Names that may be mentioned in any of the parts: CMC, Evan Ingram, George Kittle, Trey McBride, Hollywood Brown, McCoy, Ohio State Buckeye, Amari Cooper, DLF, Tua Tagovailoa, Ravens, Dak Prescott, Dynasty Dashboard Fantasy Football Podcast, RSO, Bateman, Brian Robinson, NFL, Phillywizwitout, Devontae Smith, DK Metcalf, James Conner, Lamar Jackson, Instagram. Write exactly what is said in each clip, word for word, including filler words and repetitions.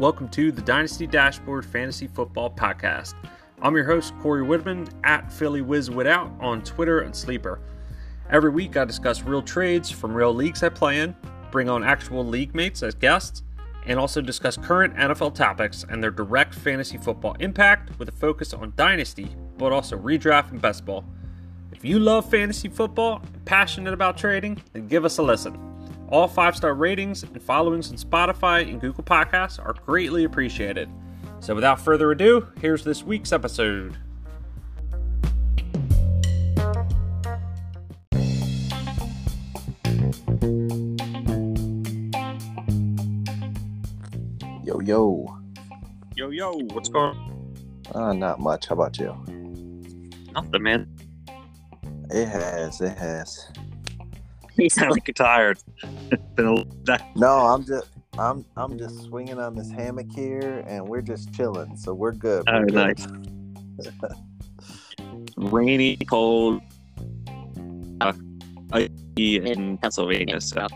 Welcome to the Dynasty Dashboard Fantasy Football Podcast. I'm your host, Corey Whitman, at Phillywizwitout on Twitter and Sleeper. Every week I discuss real trades from real leagues I play in, bring on actual league mates as guests, and also discuss current N F L topics and their direct fantasy football impact with a focus on dynasty, but also redraft and best ball. If you love fantasy football and passionate about trading, then give us a listen. All five-star ratings and followings on Spotify and Google Podcasts are greatly appreciated. So without further ado, here's this week's episode. Yo, yo. Yo, yo. What's going on? Uh, not much. How about you? Nothing, man. It has. It has. You sound like you're tired. Been a no, I'm just, I'm, I'm just swinging on this hammock here, and we're just chilling, so we're good. We're oh, good. Nice. Rainy, cold, uh, in Pennsylvania. So,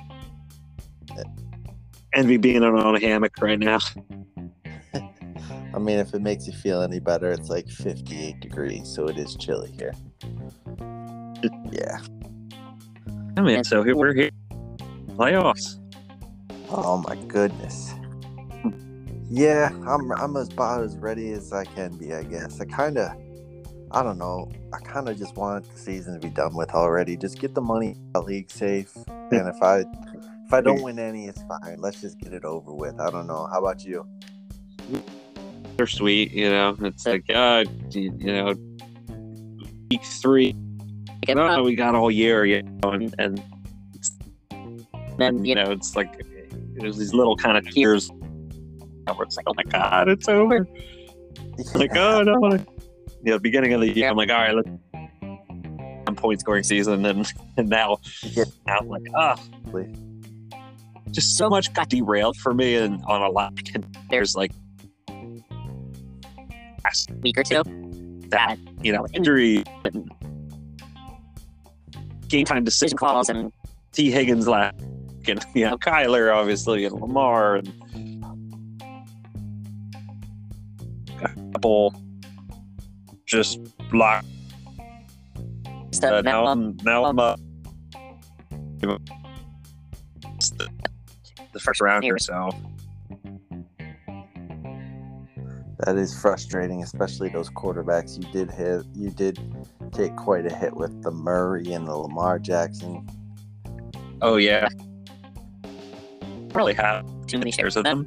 envy being on a hammock right now. I mean, if it makes you feel any better, it's like fifty-eight degrees, so it is chilly here. Yeah. I mean, so here we're here. Playoffs. Oh my goodness. Yeah, I'm I'm as about as ready as I can be, I guess. I kind of, I don't know. I kind of just want the season to be done with already. Just get the money out league safe, and if I if I don't win any, it's fine. Let's just get it over with. I don't know. How about you? They're sweet, you know. It's like, uh, you know, week three. No, we got all year, you know, and, and then, you know, it's like, there's these little kind of tears where it's like, oh my God, it's over. It's like, oh no. You know, beginning of the year, I'm like, all right, let's on point scoring season. And, and now, now I'm like, ah, oh, just so much got derailed for me and on a lot. And there's like last week or two that, you know, injury and game time decision calls and T Higgins last, and you know, Kyler obviously and Lamar and Apple just blocked. Uh, now I'm now I'm up uh, the, the first round here, so that is frustrating, especially those quarterbacks you did hit. You did take quite a hit with the Murray and the Lamar Jackson. Oh yeah, really have too many shares of them.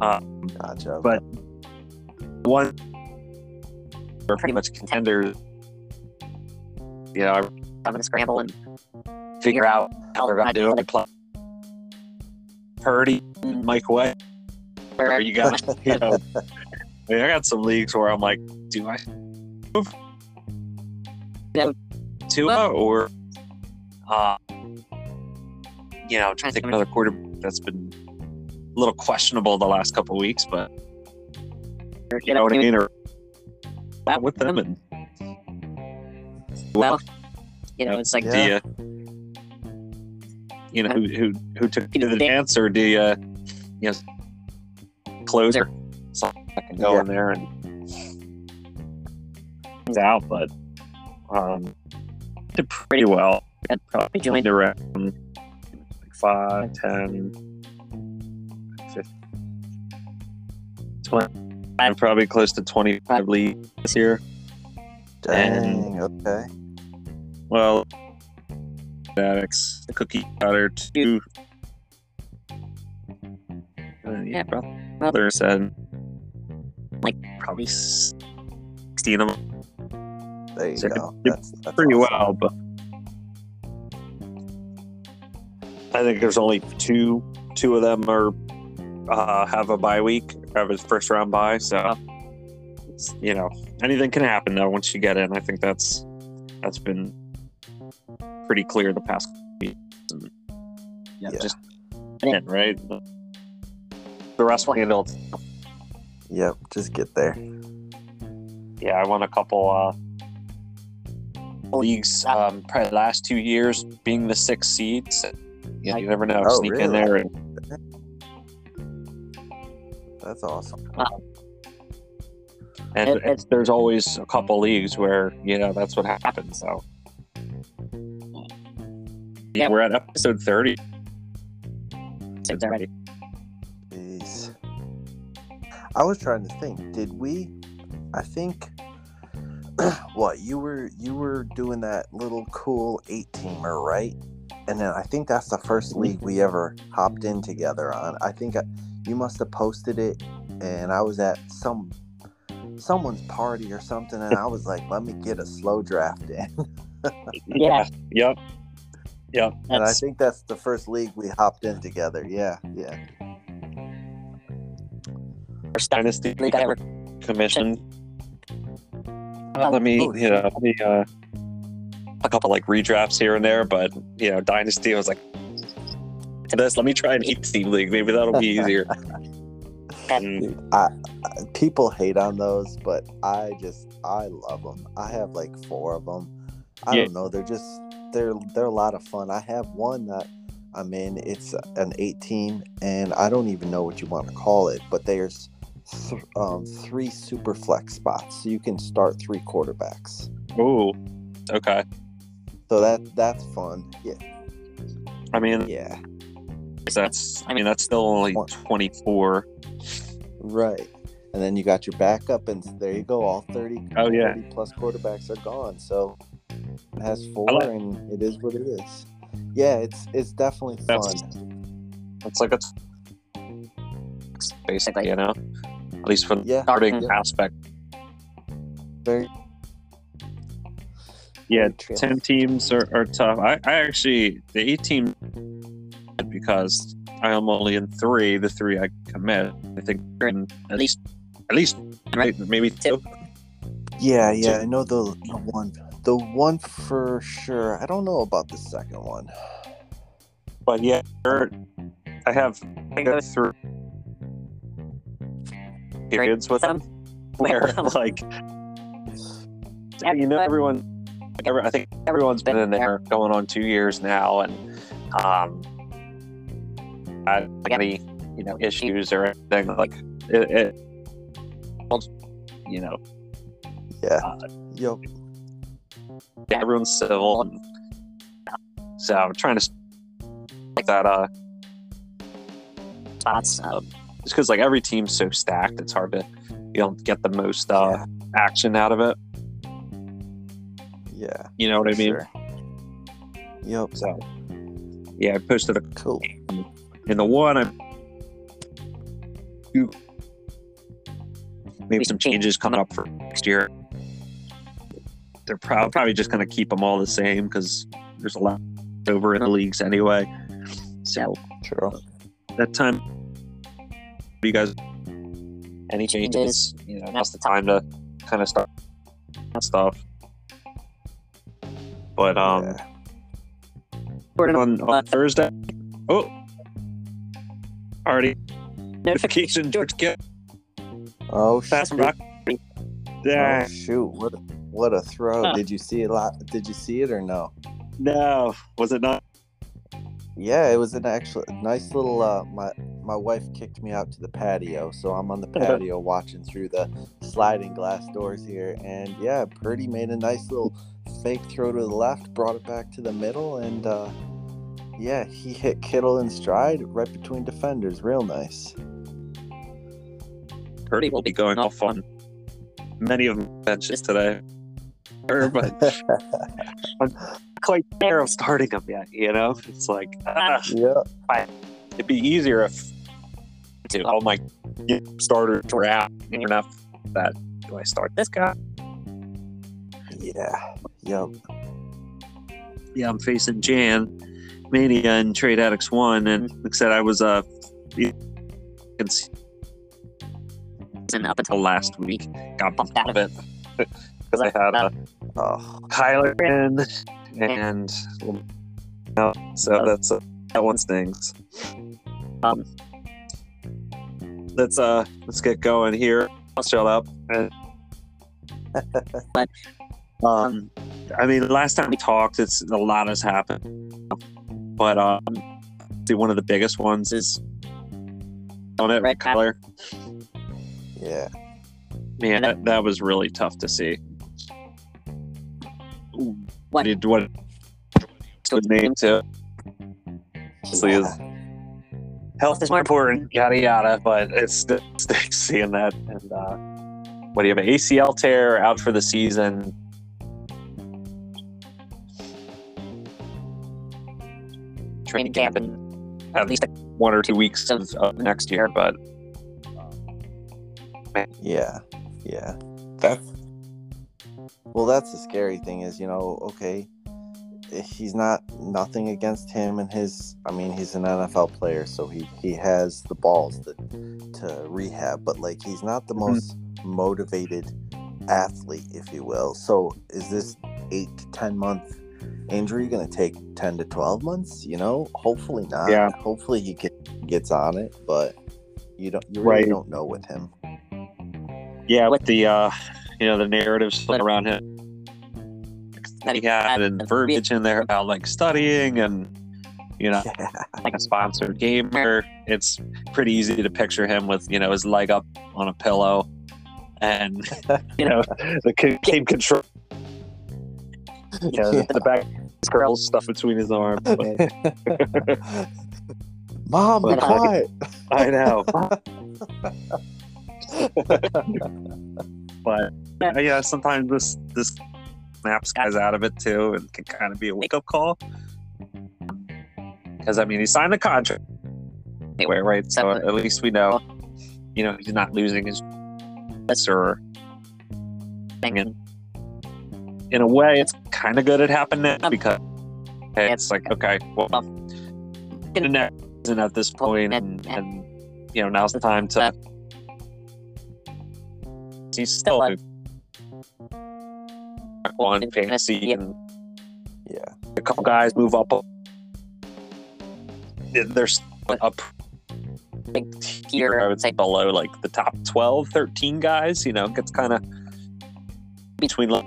Um, gotcha. But one, we're pretty much contenders. You know, I'm gonna scramble and figure out how they're gonna do it. Purdy, Mike White. Where are you guys? You know, I mean, I got some leagues where I'm like, do I move? two oh or uh, you know, trying to think of another quarterback that's been a little questionable the last couple of weeks, but you know what I mean, or with them and well, you know, it's like, yeah. do you you know who who, who took to the dance, or do you you know closer something I can go yeah. in there and it's out, but Um, did pretty well. I'd probably joined around five, ten, fifteen, twenty. I'm probably close to twenty-five leagues this year. Dang. And, okay. Well, Alex, the cookie cutter too. Uh, yeah, probably another said like probably sixteen of them. There you so go. That's, that's pretty awesome. Well, but I think there's only two two of them are uh, have a bye week, have his first round bye. So it's, you know, anything can happen though once you get in. I think that's that's been pretty clear the past week. Yeah, yeah. Just in, right. The rest will handle. Yep, just get there. Yeah, I won a couple. Uh, Leagues, um, probably the last two years being the sixth seeds. You know, you never know. Oh, sneak really? in there and That's awesome. Uh, and, and, and there's always a couple leagues where, you know, that's what happens. So yeah, we're at episode thirty. It's already. Jeez. I was trying to think. Did we? I think. What you were you were doing that little cool eight teamer, right? And then I think that's the first league we ever hopped in together on. I think I, you must have posted it, and I was at some someone's party or something, and I was like, "Let me get a slow draft in." Yeah. Yep. Yep. That's... And I think that's the first league we hopped in together. Yeah. Yeah. First Dynasty league I ever commissioned. Let me, you know, let me, uh, a couple like redrafts here and there, but you know, Dynasty, I was like, to this, let me try an eight team league. Maybe that'll be easier. Dude, I, I, people hate on those, but I just, I love them. I have like four of them. I yeah. don't know. They're just, they're, they're a lot of fun. I have one that I'm in. It's an eighteen, and I don't even know what you want to call it, but there's Th- um, three super flex spots, so you can start three quarterbacks. Ooh, okay. So that that's fun. Yeah. I mean, yeah. That's I mean that's still only twenty-four. Right, and then you got your backup, and there you go. All thirty. Oh yeah. thirty plus quarterbacks are gone, so it has four, like, and it is what it is. Yeah, it's it's definitely that's, fun. It's like a t- basically, you know. At least for the yeah, starting yeah. aspect. Very. Yeah, ten teams are, are tough. I, I actually, the eighteen, because I am only in three, the three I commit. I think at least, at least right, maybe two. Yeah, yeah, two. I know the, the one. The one for sure. I don't know about the second one. But yeah, I have I go through. Periods with them where like you know everyone every, I think everyone's been in there going on two years now, and um I any you know issues or anything like it, it you know yeah uh, yep everyone's civil, and so I'm trying to like that uh thoughts um just because like every team's so stacked, it's hard to you don't get the most uh, yeah. action out of it. Yeah, you know what I mean. Sure. Yep. So yeah, I posted a cool. In the one, I maybe some changes coming up for next year. They're probably probably just going to keep them all the same because there's a lot over in the leagues anyway. So true. That time. You guys, any changes? You know, now's the time to kind of start stuff. But um, yeah. on, on Thursday. Oh, already notification. George Kittle. Oh shoot! Yeah. Oh, shoot! What a, what a throw! Huh. Did you see it? Lot? Did you see it or no? No, was it not? Yeah, it was an actual nice little uh, my. My wife kicked me out to the patio, so I'm on the patio watching through the sliding glass doors here. And yeah, Purdy made a nice little fake throw to the left, brought it back to the middle, and uh, yeah, he hit Kittle in stride right between defenders. Real nice. Purdy will be going off on many of my benches today, but I'm quite scared of starting him yet. You know, it's like ah, yeah, I, it'd be easier if. To all my starter draft and you're not that do I start this guy yeah yep yeah I'm facing Jan Mania and Trade Addicts one, and like I said, I was uh and up until last week got bumped out of it because I had uh, uh, Kyler in and you know, so that's uh, that one stings. um Let's uh, let's get going here. I'll shut up. But um, I mean, last time we talked, it's a lot has happened. But um, see, one of the biggest ones is on it, right, Kyler. Yeah. Man, that, that was really tough to see. What did what? Good name too. Obviously, yeah. His health is more important. Yada yada, but it's it sticks seeing that. And uh, what do you have? An A C L tear, out for the season. Training camp and at least one or two weeks of, of next year, but man. yeah, yeah, that's well. That's the scary thing is, you know, okay, he's not nothing against him and his. I mean, he's an N F L player, so he he has the balls to to rehab, but like he's not the most mm-hmm. motivated athlete, if you will. So is this eight to ten month injury going to take ten to twelve months, you know? Hopefully not. Yeah. Hopefully he get, gets on it, but you don't you really right. don't know with him. Yeah, with the uh, you know, the narratives around him that he had and verbiage in there about like studying and you know, yeah. like a sponsored gamer. It's pretty easy to picture him with, you know, his leg up on a pillow and you know, the game control. Yeah, yeah. The back curls stuff between his arms. But... Mom, be quiet. I know. But yeah, sometimes this this snaps guys out of it too, and can kind of be a wake up call. Because I mean, he signed the contract anyway, right? So at least we know, you know, he's not losing his or thing. In a way, it's kind of good it happened now because okay, it's like, okay, well, in the next season at this point, and, and you know, now's the time to. He's still on fantasy, and yeah, a couple guys move up. They're up here, I would say, below like the top twelve, thirteen guys, you know, it gets kind of between like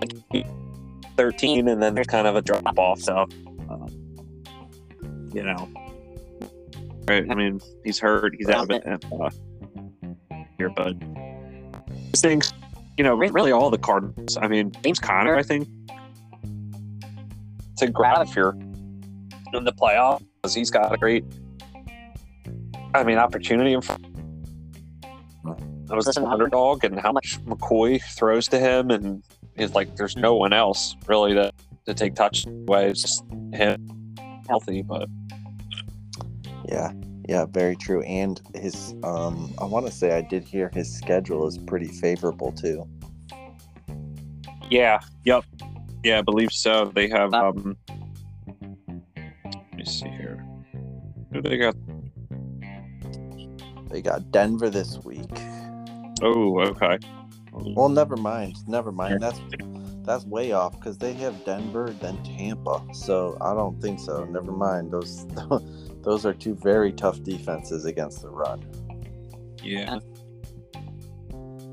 thirteen and then there's kind of a drop off, so um, you know, right? I mean, he's hurt, he's out of it, and, uh, here, but things, you know, really all the Cardinals. I mean, James Conner, I think, to grab if you're in the playoffs, because he's got a great, I mean, opportunity in front. I was an underdog, and how much McCoy throws to him, and it's like there's no one else really to, to take touch away. It's just him healthy, but yeah, yeah, very true. And his, um, I want to say I did hear his schedule is pretty favorable too. Yeah, yep, yeah, I believe so. They have, um, let me see here, who do they got? They got Denver this week. Oh, okay. Well, never mind. Never mind. That's that's way off because they have Denver, then Tampa. So I don't think so. Never mind. Those those are two very tough defenses against the run. Yeah.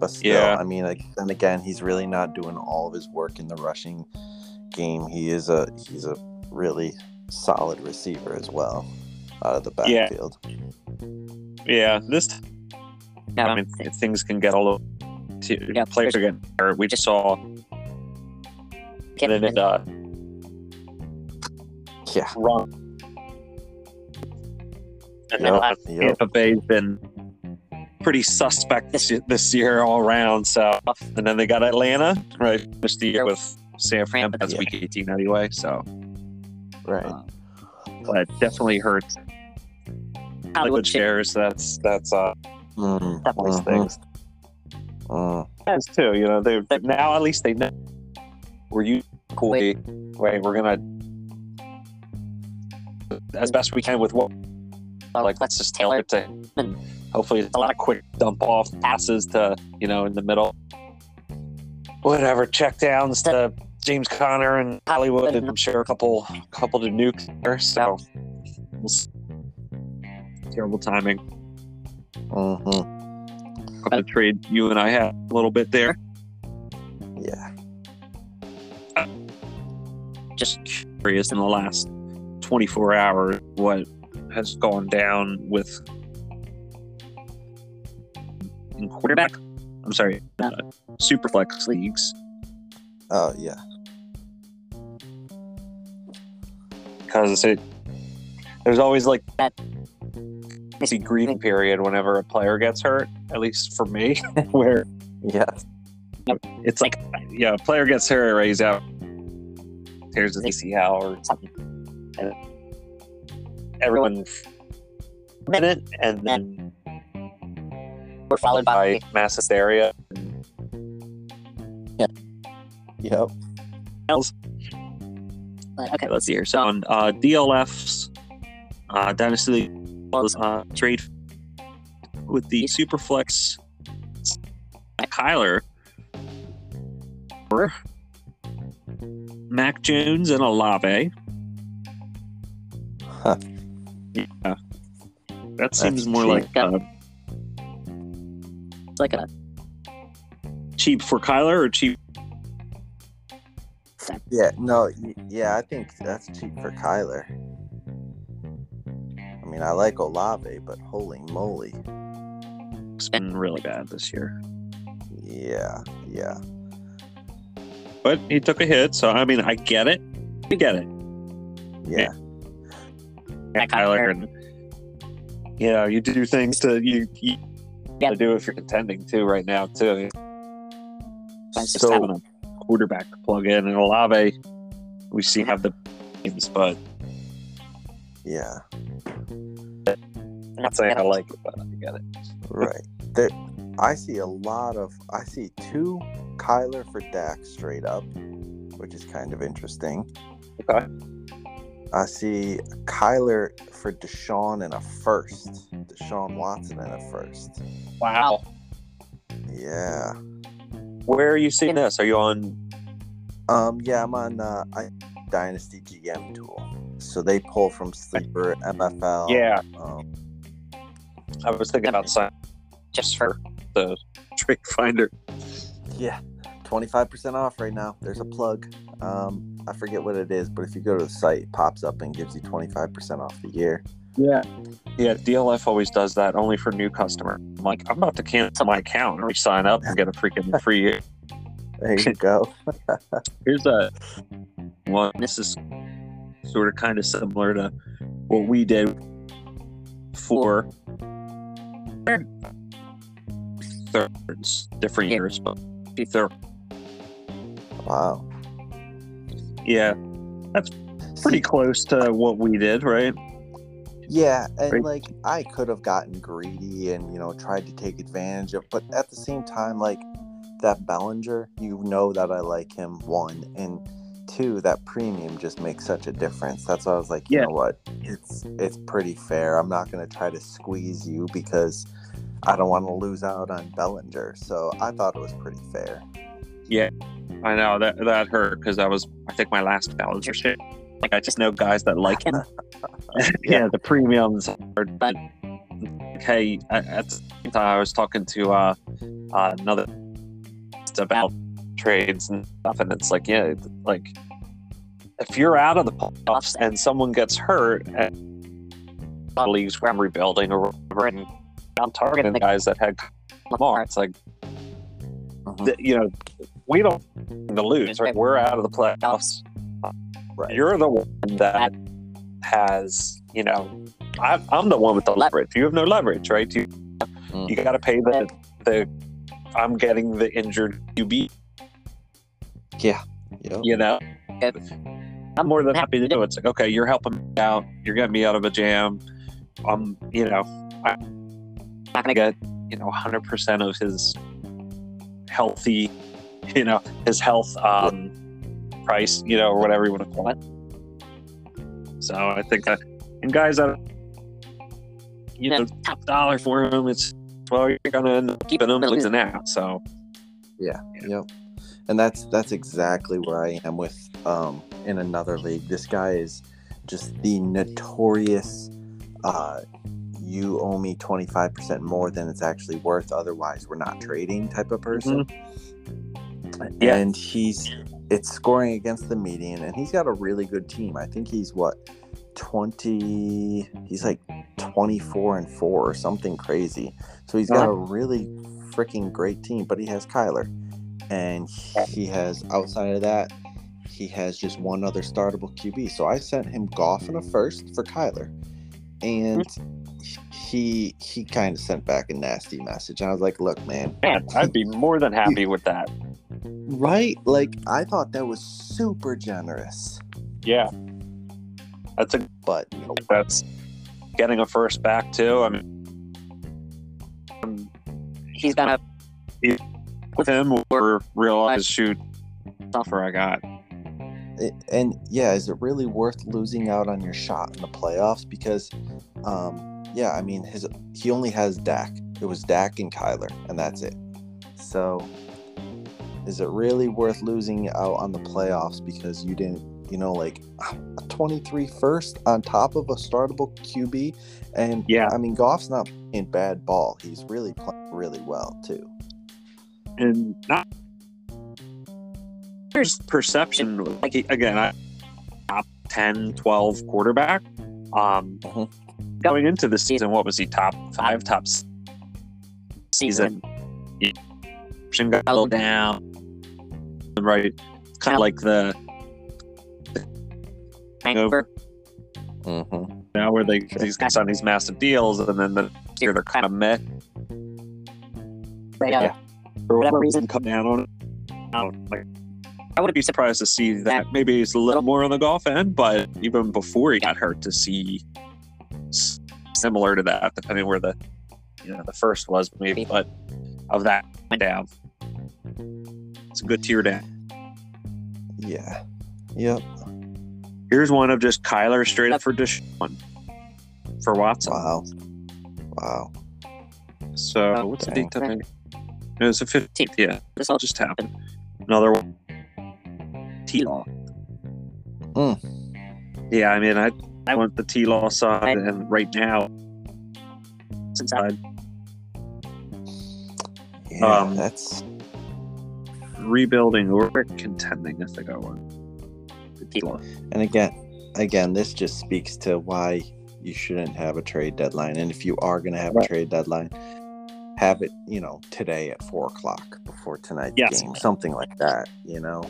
But still, yeah. I mean, like, and again, he's really not doing all of his work in the rushing game. He is a he's a really solid receiver as well out of the backfield. Yeah. yeah this. No, I mean, things can get all over. Yeah, players are getting hurt. We just saw. And then it, uh, yeah. Wrong. And yep, uh, yep. Tampa Bay's been pretty suspect this, this year all around. So, and then they got Atlanta, right? Finished the year with San Fran, but that's yeah. week eighteen anyway. So, right. Uh, but it definitely hurts. Hollywood shares. That's that's uh. Mm, that uh-huh. things. Uh, that's too, you know. They now at least they know we're using Kool-Aid. Right, we're gonna as best we can with what. Like, let's just tailor it to. And hopefully, it's a lot of quick dump off passes to you know in the middle. Whatever check downs to James Conner and Hollywood, and I'm sure a couple couple to nukes there. So we'll see. Terrible timing. Mm-hmm. I'm gonna trade you and I have a little bit there. Yeah. Uh, just curious in the last twenty-four hours what has gone down with in quarterback. I'm sorry, uh, Superflex leagues. Oh, yeah. Because it, there's always like that messy grieving period whenever a player gets hurt, at least for me, where yeah, it's like, yeah, a player gets hurt, right, he's out, tears his A C L or something. And everyone did it, and then we're followed by mass hysteria. Yeah. Yep. Else. Okay, let's see here. So on uh, D L Fs, uh, Dynasty was uh, trade with the Superflex Kyler, Mac Jones, and Olave. Huh. Yeah, that That's seems more cheap. like uh, like a cheap for Kyler or cheap. Yeah, no, yeah, I think that's cheap for Kyler. I mean, I like Olave, but holy moly. It's been really bad this year. Yeah, yeah. But he took a hit, so, I mean, I get it. You get it. Yeah. Yeah, Kyler. And, you know, you do things to, you, you yep. to do if you're contending, too, right now, too. So... quarterback to plug in, and Olave we see have the games, but yeah, I'm not saying I like it, but I get it. Right there, I see a lot of I see two Kyler for Dak straight up, which is kind of interesting. Okay, I see Kyler for Deshaun and a first, Deshaun Watson and a first. Wow. Yeah. Where are you seeing this? Are you on? Um, yeah, I'm on uh, I, Dynasty G M tool. So they pull from Sleeper, M F L. Yeah. Um, I was thinking about signing just for the Trade Finder. Yeah, twenty-five percent off right now. There's a plug. Um, I forget what it is, but if you go to the site, it pops up and gives you twenty-five percent off the year. Yeah. Yeah, D L F always does that, only for new customer. I'm like, I'm about to cancel my account and sign up and get a freaking free year. There you go. Here's a one. This is sort of kind of similar to what we did for thirds, different years, but third. Wow. Yeah, that's pretty close to what we did, right? Yeah, and like I could have gotten greedy and, you know, tried to take advantage of, but at the same time, like that Bellinger, you know that I like him, one, and two, that premium just makes such a difference. That's why I was like, you yeah. know what, it's it's pretty fair. I'm not going to try to squeeze you because I don't want to lose out on Bellinger. So I thought it was pretty fair. Yeah, I know that that hurt because that was, I think, my last Bellinger shit. Like, I just know guys that like him. yeah, yeah, the premiums are bad. Okay, at the same time, I was talking to uh, uh, another about trades and stuff, and it's like, yeah, like, if you're out of the playoffs and someone gets hurt at leagues where I'm rebuilding or whatever, and I'm targeting the guys that had Lamar, it's like, mm-hmm. the, you know, we don't have to lose, right? We're out of the playoffs. Right. You're the one that has, you know, I, I'm the one with the leverage. You have no leverage, right? You, mm. you got to pay the, the, I'm getting the injured Q B. Yeah. Yep. You know? I'm more than happy to do it. It's like, okay, you're helping me out. You're getting me out of a jam. I'm, you know, I'm not going to get, you know, one hundred percent of his healthy, you know, his health, um, yeah. price, you know, or whatever you want to call it. So I think that, and guys that, you know, top dollar for them, it's, well, you're going to end up keeping them losing out. So, yeah, yeah. Yep. And that's, that's exactly where I am with, um, in another league. This guy is just the notorious, uh, you owe me twenty-five percent more than it's actually worth. Otherwise, we're not trading type of person. Mm-hmm. Yeah. And he's, it's scoring against the median, and he's got a really good team. I think he's what twenty. He's like twenty-four and four or something crazy. So he's got a really freaking great team, but he has Kyler. And he has, outside of that, he has just one other startable Q B. So I sent him Goff in a first for Kyler. And he he kind of sent back a nasty message. And I was like, look, man. Man, I'd be more than happy with that. Right? Like, I thought that was super generous. Yeah. That's a but. That's getting a first back, too. I mean, he's going to be with him or realize, shoot, tougher I got. It, and yeah, is it really worth losing out on your shot in the playoffs? Because, um, yeah, I mean, his he only has Dak. It was Dak and Kyler, and that's it. So, is it really worth losing out on the playoffs because you didn't, you know, like a twenty-three first on top of a startable Q B? And yeah, I mean, Goff's not playing bad ball. He's really playing really well too. And not. There's perception, like, again, I top ten, twelve quarterback. Um, mm-hmm. Going into the season, what was he, top five, top season? Perception got a little down, right? Kind of like the hangover. Mm-hmm. Now where they these guys on these massive deals, and then the year they're kind of meh. Right, yeah. For whatever reason, come down on it. I don't like. I wouldn't be surprised to see that. Maybe it's a little more on the Golf end, but even before he got hurt, to see similar to that, depending where the you know the first was, maybe. But of that down, it's a good tier down. Yeah. Yep. Here's one of just Kyler straight up for Deshaun for Watson. Wow. Wow. So oh, what's dang. the date? It was the fifteenth. Yeah, this all just happened. Another one. T-Law. Mm. Yeah, I mean, I, I want the T-Law side, and right now, it's inside. Yeah, um, that's... rebuilding or contending if they go on. The T-Law. And again, again, this just speaks to why you shouldn't have a trade deadline. And if you are going to have right. a trade deadline, have it, you know, today at four o'clock before tonight's yes. game. Something like that, you know?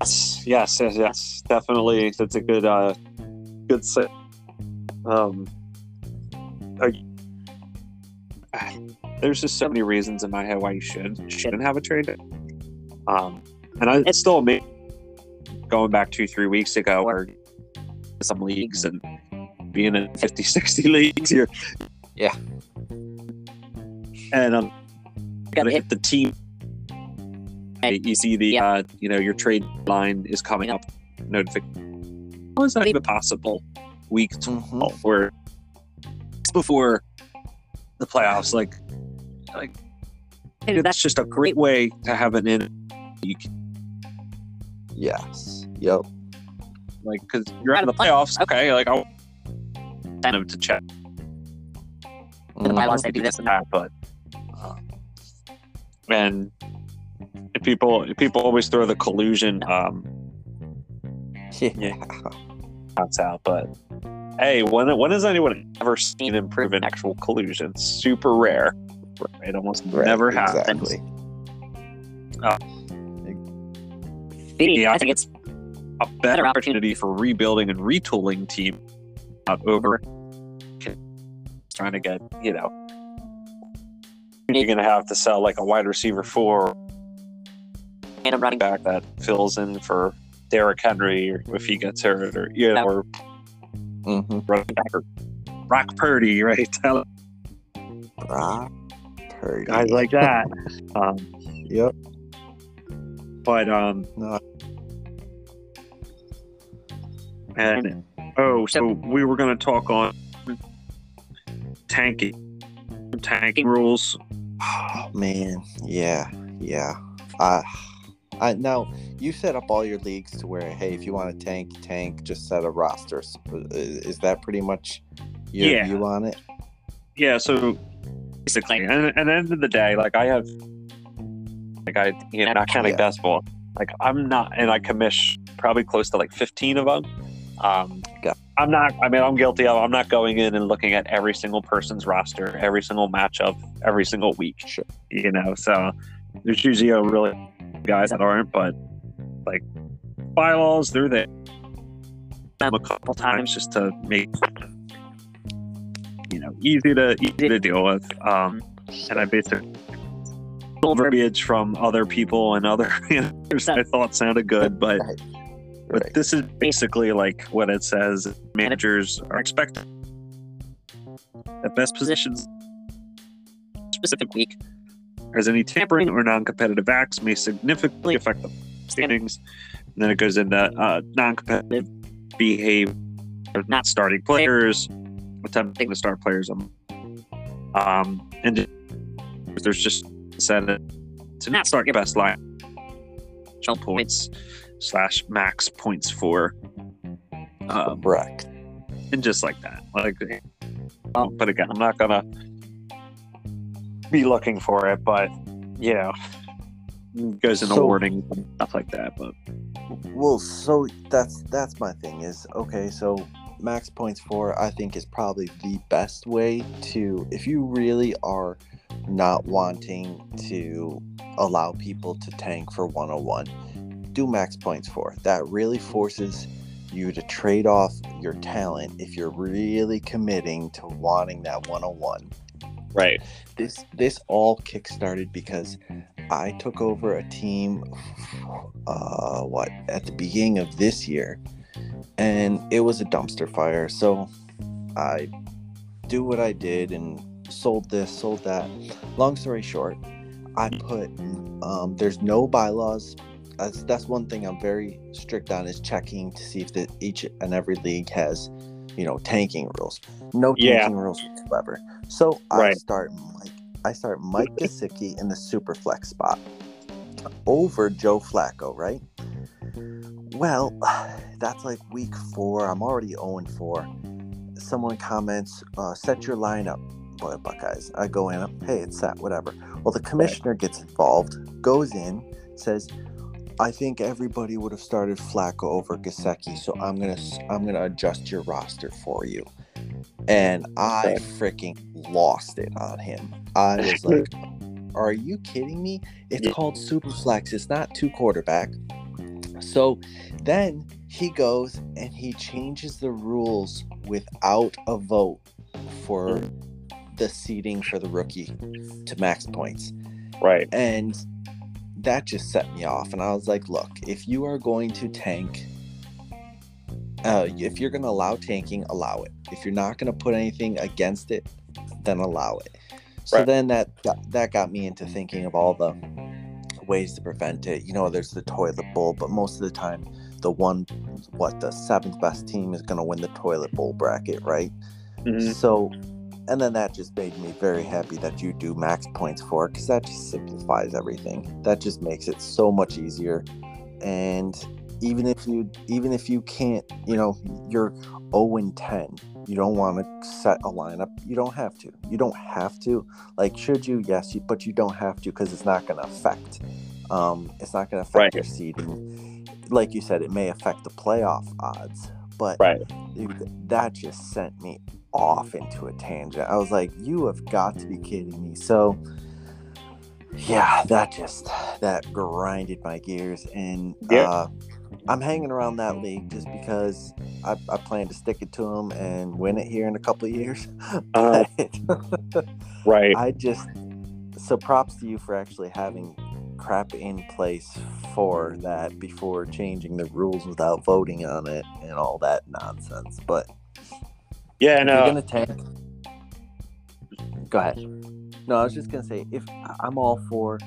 Yes, yes, yes, definitely. That's a good, uh, good set. Um, I, there's just so many reasons in my head why you should shouldn't have a trade. Um, and I, it's still amazing. Going back two, three weeks ago, or some leagues and being in fifty, sixty leagues here. Yeah, and um, gotta hit the team. You see the, yeah. uh, you know, your trade line is coming up. Notification. How is that even possible? Week twelve, mm-hmm. or before the playoffs. Like, like hey, that's just a great way to have an in. You can... Yes. Yep. Like, because you're out of the playoffs. Okay. Like, I'll kind of to check. Mm-hmm. The bylaws say do this and that, but uh, and. People people always throw the collusion um, yeah. yeah. out, but hey, when, when has anyone ever seen and proven actual collusion? It's super rare. It almost right, never exactly. happens. Uh, yeah, I think it's a better opportunity for rebuilding and retooling team over trying to get, you know, you're going to have to sell like a wide receiver for and a running back that fills in for Derrick Henry or if he gets hurt, or you know, or mm-hmm. running back, or Brock Purdy, right? Brock Purdy, guys like that. um, yep. But um, no. and oh, so we were going to talk on tanking, tanking rules. Oh man, yeah, yeah. Uh, I, now, you set up all your leagues to where, hey, if you want to tank, tank, just set a roster. Is that pretty much your yeah. view on it? Yeah, so basically, and at the end of the day, like I have, like I, you know, I can't like yeah. basketball. Like I'm not, and I commish probably close to like fifteen of them. Um, I'm not, I mean, I'm guilty of, I'm not going in and looking at every single person's roster, every single matchup, every single week, sure. you know, so there's usually a really guys that aren't, but like bylaws, they're there a couple times just to make, you know, easy to, easy to deal with. Um, and I basically pulled verbiage from other people and other, you know, I thought sounded good, but But right. this is basically like what it says. Managers are expected at best positions specific week, as any tampering or non-competitive acts may significantly affect the standings. And then it goes into uh, non-competitive behavior, not starting players, attempting to start players. Um, and just, there's just said to not start your best line points. Slash max points for um, Brock, and just like that, like. Um, but again, I'm not gonna be looking for it, but you know, it goes into so, warning and stuff like that. But well, so that's that's my thing is okay. So max points for I think is probably the best way to if you really are not wanting to allow people to tank for one oh one. Do max points for. That really forces you to trade off your talent if you're really committing to wanting that one oh one. Right. This this all kickstarted because I took over a team uh what at the beginning of this year, and it was a dumpster fire. So I do what I did and sold this, sold that. Long story short, I put um there's no bylaws. That's, that's one thing I'm very strict on is checking to see if the, each and every league has, you know, tanking rules. No tanking yeah. rules whatsoever. So right. I start Mike. I start Mike Gesicki in the super flex spot over Joe Flacco, right? Well, that's like week four. I'm already oh and four. Someone comments, uh, set your lineup. Boy, Buckeyes. I go in. Hey, it's set. Whatever. Well, the commissioner right. gets involved, goes in, says, I think everybody would have started Flacco over Gesicki, so I'm gonna I'm gonna adjust your roster for you. And I freaking lost it on him. I was like, "Are you kidding me? It's yeah. called Superflex. It's not two quarterback." So then he goes and he changes the rules without a vote for the seeding for the rookie to max points. Right. And that just set me off, and I was like, look, if you are going to tank, uh, if you're going to allow tanking, allow it. If you're not going to put anything against it, then allow it. So right. then that that got me into thinking of all the ways to prevent it. You know, there's the toilet bowl, but most of the time the one what the seventh best team is going to win the toilet bowl bracket, right? Mm-hmm. So and then that just made me very happy that you do max points for it, because that just simplifies everything. That just makes it so much easier. And even if you even if you can't, you know, you're oh and ten, you don't want to set a lineup. You don't have to. You don't have to. Like, should you? Yes, you, but you don't have to, because it's not going to affect. Um, it's not going to affect right. your seeding. Like you said, it may affect the playoff odds, but right. that just sent me off into a tangent. I was like, you have got to be kidding me. So yeah, that just that grinded my gears, and yeah. uh I'm hanging around that league just because I, I plan to stick it to them and win it here in a couple of years. But uh, right I just so props to you for actually having crap in place for that before changing the rules without voting on it and all that nonsense. But yeah, no. You're gonna tank. Go ahead. No, I was just gonna say, if I'm all for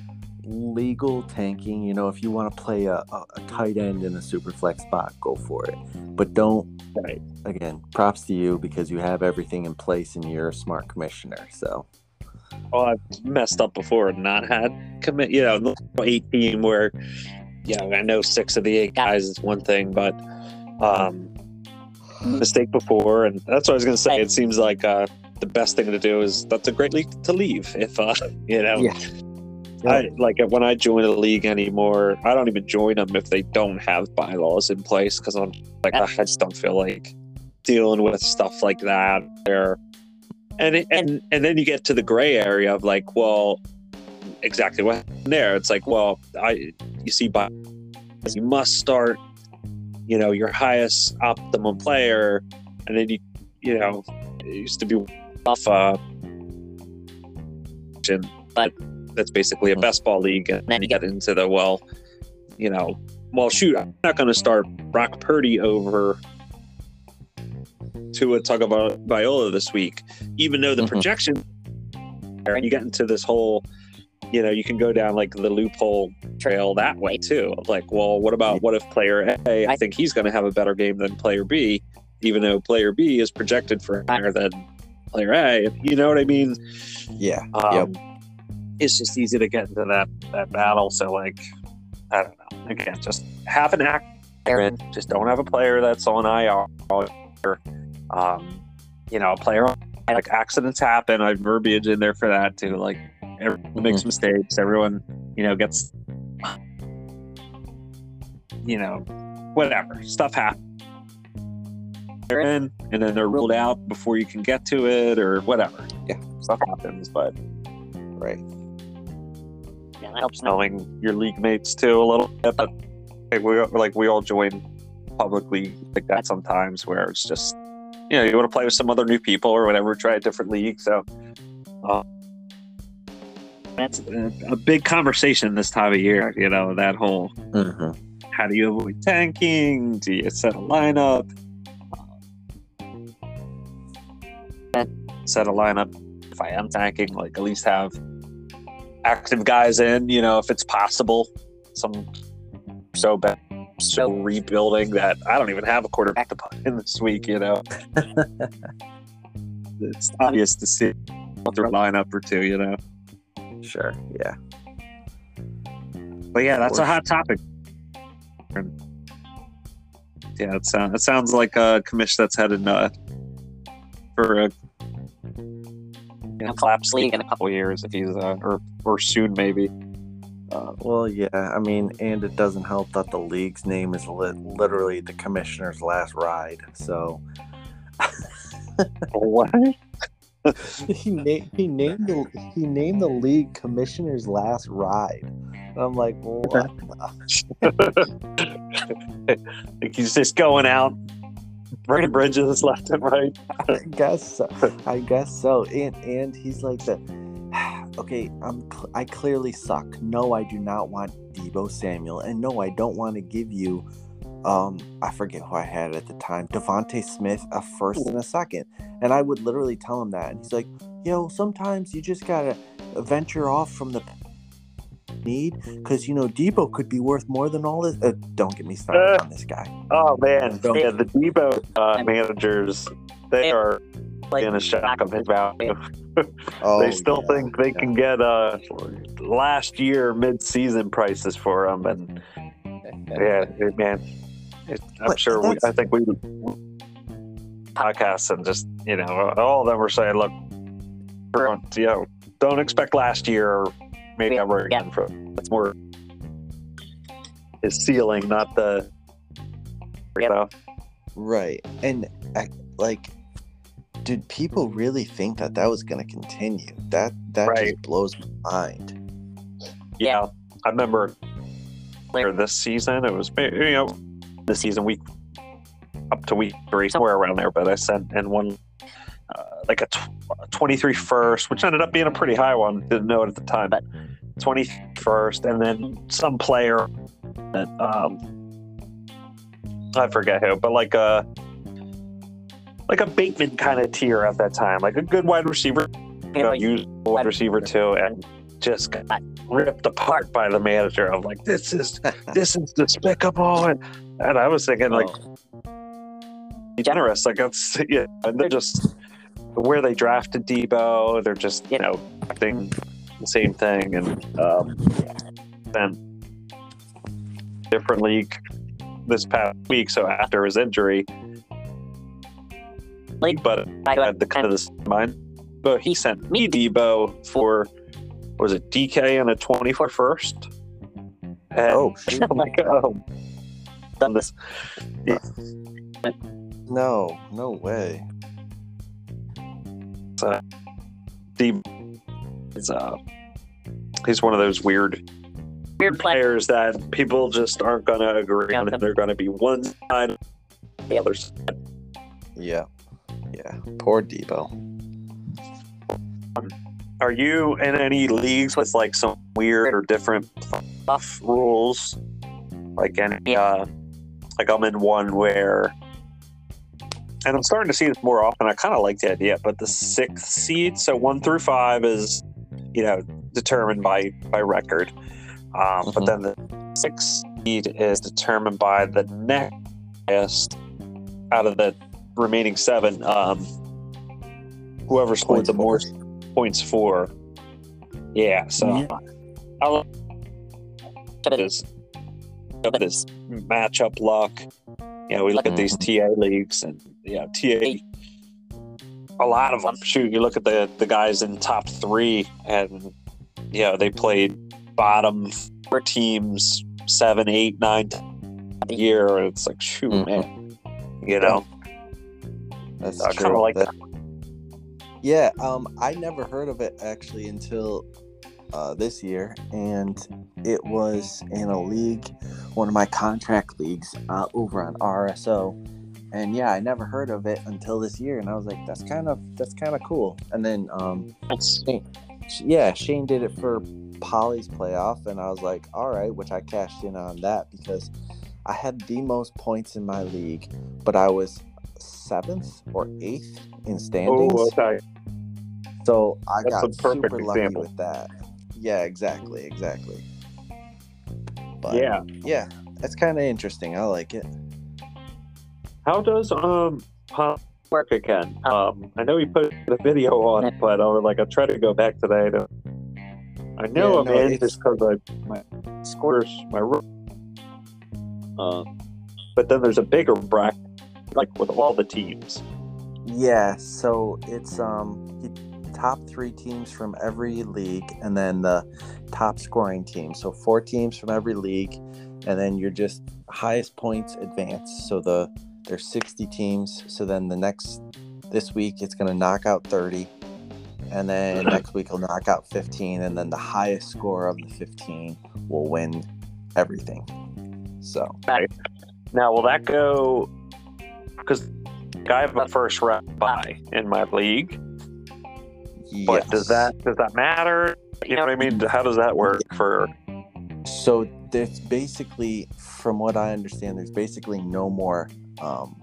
legal tanking, you know, if you want to play a, a, a tight end in a super flex spot, go for it. But don't. Right. Again, props to you, because you have everything in place and you're a smart commissioner. So. Oh, I've messed up before and not had commit. You know, eight team where, yeah, you know, I know six of the eight guys is one thing, but. um mistake before, and that's what I was gonna say. It seems like uh the best thing to do is that's a great league to leave if uh you know yeah. Yeah. I, like when I join a league anymore, I don't even join them if they don't have bylaws in place, because I'm like, I just don't feel like dealing with stuff like that there. And, it, and and then you get to the gray area of like, well, exactly what happened there. It's like, well, I you see, by you must start, you know, your highest optimum player, and then you you know, it used to be alpha, but that's basically a best ball league, and then you get into the well, you know, well, shoot, I'm not going to start Brock Purdy over to a Tagovailoa this week, even though the mm-hmm. projection, you get into this whole, you know, you can go down like the loophole trail that way too. Like, well, what about what if player A, I think he's going to have a better game than player B, even though player B is projected for higher than player A. You know what I mean? Yeah. Um, yep. It's just easy to get into that, that battle. So like, I don't know. Again, just have an act. Just don't have a player that's on I R. Um, you know, a player, like accidents happen. I've verbiage in there for that too. Like everyone mm-hmm. makes mistakes. Everyone, you know, gets, you know, whatever stuff happens. They're in, and then they're ruled out before you can get to it or whatever. Yeah, stuff happens, but right. Yeah, that helps knowing your league mates too a little bit. But like we like we all join publicly like that sometimes, where it's just, you know, you want to play with some other new people or whatever, try a different league. So uh, that's a, a big conversation this time of year, you know, that whole mm-hmm. how do you avoid tanking, do you set a lineup set a lineup if I am tanking, like at least have active guys in, you know, if it's possible. Some so bad so rebuilding that I don't even have a quarterback to put in this week, you know. It's obvious to see through a lineup or two, you know. Sure, yeah. But yeah, that's a hot topic. Yeah, it sounds it sounds like a commish that's headed uh, for a you know, collapse league in a couple years, if he's uh, or or soon maybe. Uh, well, yeah, I mean, and it doesn't help that the league's name is lit- literally the commissioner's last ride, so... What? he, na- he, named the, he named the league commissioner's last ride. And I'm like, what? Like he's just going out, burning bridges left and right. I guess so. I guess so. And, and he's like the... Okay, I'm cl- I clearly suck. No, I do not want Debo Samuel. And no, I don't want to give you, um, I forget who I had at the time, Devontae Smith, a first and a second. And I would literally tell him that. And he's like, you know, sometimes you just got to venture off from the need because, you know, Debo could be worth more than all this. Uh, don't get me started uh, on this guy. Oh, man. Don't yeah, get- the Debo uh, managers, they are... Like, in a shock of his value. Oh, they still yeah, think they yeah. can get uh, last year mid-season prices for him, and yeah, man, it, I'm but sure. We, I think we podcasts and just you know all of them were saying, look, you know, don't expect last year or maybe ever yeah. again. From it's more his ceiling, not the you yep. know right and I, like. Did people really think that that was going to continue? That that right. just blows my mind. Yeah, I remember later this season. It was you know the season week up to week three, somewhere around there. But I sent in one uh, like a tw- twenty-three first, which ended up being a pretty high one. Didn't know it at the time, but twenty-three first, and then some player that um, I forget who, but like a. Like a Bateman kind of tier at that time, like a good wide receiver, you know, used wide receiver too, and just got ripped apart by the manager. I'm like, this is this is despicable, and, and I was thinking like, oh. generous, like it's yeah, and they're just where they drafted Debo, they're just you know acting the same thing, and um, then different league this past week. So after his injury. But I had the kind of this mind. But he sent me Debo for was it D K and a twenty-four first? And, oh, shit. I'm like, oh, done this. Yeah. No, no way. So, Debo is uh, he's one of those weird, weird players that people just aren't going to agree on, and they're going to be one side or the other side. Yeah, yeah. Poor Debo. Um, are you in any leagues with like some weird or different buff rules? Like any, yeah. uh, like I'm in one where, and I'm starting to see this more often. I kind of like the idea, but the sixth seed, so one through five, is you know determined by by record. Um, mm-hmm. But then the sixth seed is determined by the next highest out of the remaining seven. Um, whoever scored the more points for. Yeah, so yeah. I love this, this matchup luck. You know, we look mm-hmm. at these T A leagues, and you know, T A, a lot of them. Shoot, you look at the the guys in top three, and you know they played bottom four teams seven, eight, nine times a year, and it's like, shoot, mm-hmm. man, you know. That's I kind of like that. Yeah, um, I never heard of it actually until uh, this year, and it was in a league, one of my contract leagues uh, over on R S O, and yeah, I never heard of it until this year, and I was like, that's kind of that's kind of cool. And then, um, Shane, yeah, Shane did it for Polly's playoff, and I was like, all right, which I cashed in on that because I had the most points in my league, but I was seventh or eighth in standings. Ooh, okay. So I That's got super lucky example. With that. Yeah, exactly, exactly. But yeah, yeah, that's kind of interesting. I like it. How does um Pop work again? Um, I know he put the video on, but I was like, I try to go back today. To... I know yeah, I'm no, in just because I my scores my. Uh, but then there's a bigger bracket. Like with all the teams. Yeah, so it's um top three teams from every league, and then the top scoring team. So four teams from every league, and then you're just highest points advance. So the there's sixty teams. So then the next this week it's gonna knock out thirty, and then next week it'll knock out fifteen, and then the highest score of the fifteen will win everything. So now will that go? Because I have a first round bye in my league, yes. But does that does that matter? You know what I mean? How does that work for? So there's basically, from what I understand, there's basically no more um,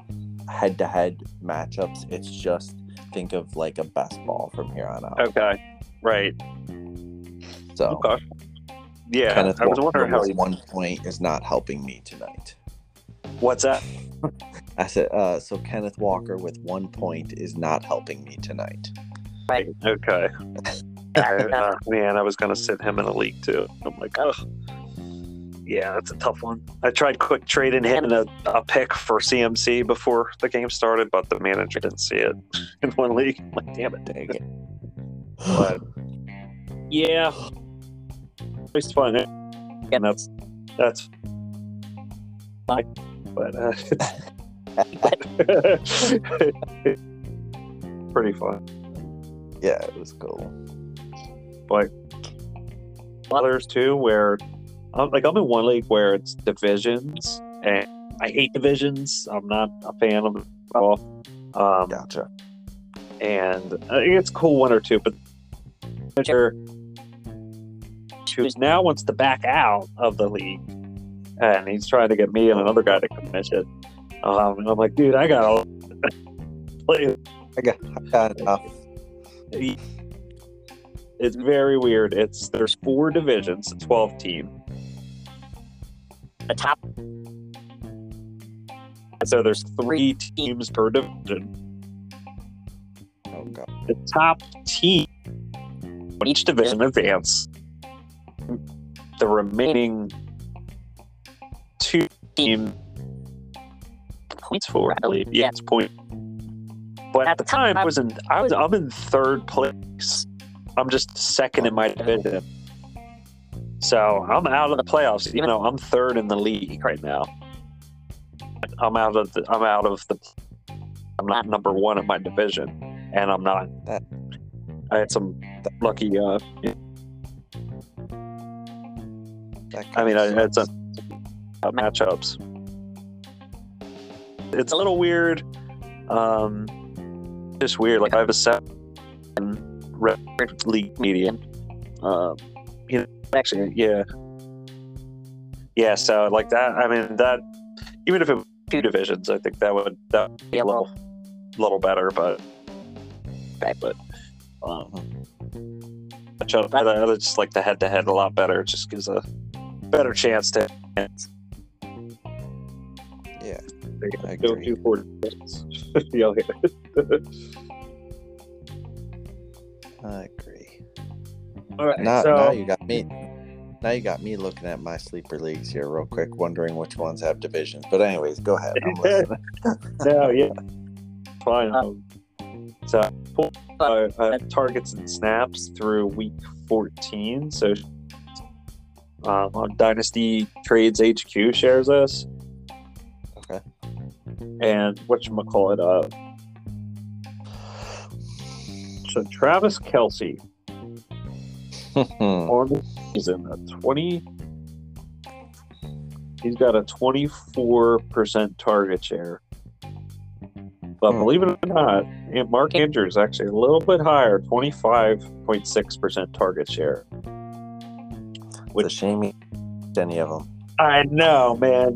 head-to-head matchups. It's just think of like a best ball from here on out. Okay, right. So, okay. Yeah, Kenneth I was wondering how he... one point is not helping me tonight. What's that? I said, uh, so Kenneth Walker with one point is not helping me tonight. Right. Okay. I, uh, man, I was going to sit him in a league, too. I'm like, oh, yeah, that's a tough one. I tried quick trading him in a, a pick for C M C before the game started, but the manager didn't see it in one league. I'm like, damn it, dang it. But, yeah. It's fun. Eh? And that's, that's, I, but, uh, pretty fun. Yeah, it was cool. But others too, where I'm like I'm in one league where it's divisions, and I hate divisions. I'm not a fan of them at all. Um, gotcha. And I think it's cool one or two, but who's now wants to back out of the league, and he's trying to get me and another guy to commit it. Um, and I'm like, dude, I got play. I got, I got enough. It's very weird. It's there's four divisions, a twelve team. A top. So there's three teams per division. Oh god. The top team in each division advance. The remaining two teams. Points for, I believe. Yeah, it's point. But at the time, I was in. I was. I'm in third place, I'm just second in my division. So I'm out of the playoffs. You know, I'm third in the league right now. I'm out of the, I'm out of the, I'm not number one in my division, and I'm not. I had some lucky. Uh, I mean, I had some uh, matchups. It's a little weird. Um, just weird. Like I have a seven league median. Uh, you know, actually, yeah, yeah. So like that. I mean that. Even if it was two divisions, I think that would, that would be a little, little better. But, but, um, I just like the head-to-head a lot better. It just gives a better chance to. Yeah, I agree. Go do four divisions. Y'all hear it. I agree. All right. Now, so... now you got me. Now you got me looking at my sleeper leagues here real quick, wondering which ones have divisions. But anyways, go ahead. I'm listening. No, yeah. Fine. Um, so, uh, uh, targets and snaps through week fourteen. So, um, on Dynasty Trades H Q shares us. Okay. And whatchamacallit, uh, so Travis Kelce. on He's in a twenty. He's got a twenty-four percent target share, but hmm. believe it or not, Mark Andrews actually a little bit higher, twenty-five point six percent target share. Which it's a shame he any of them. I know, man.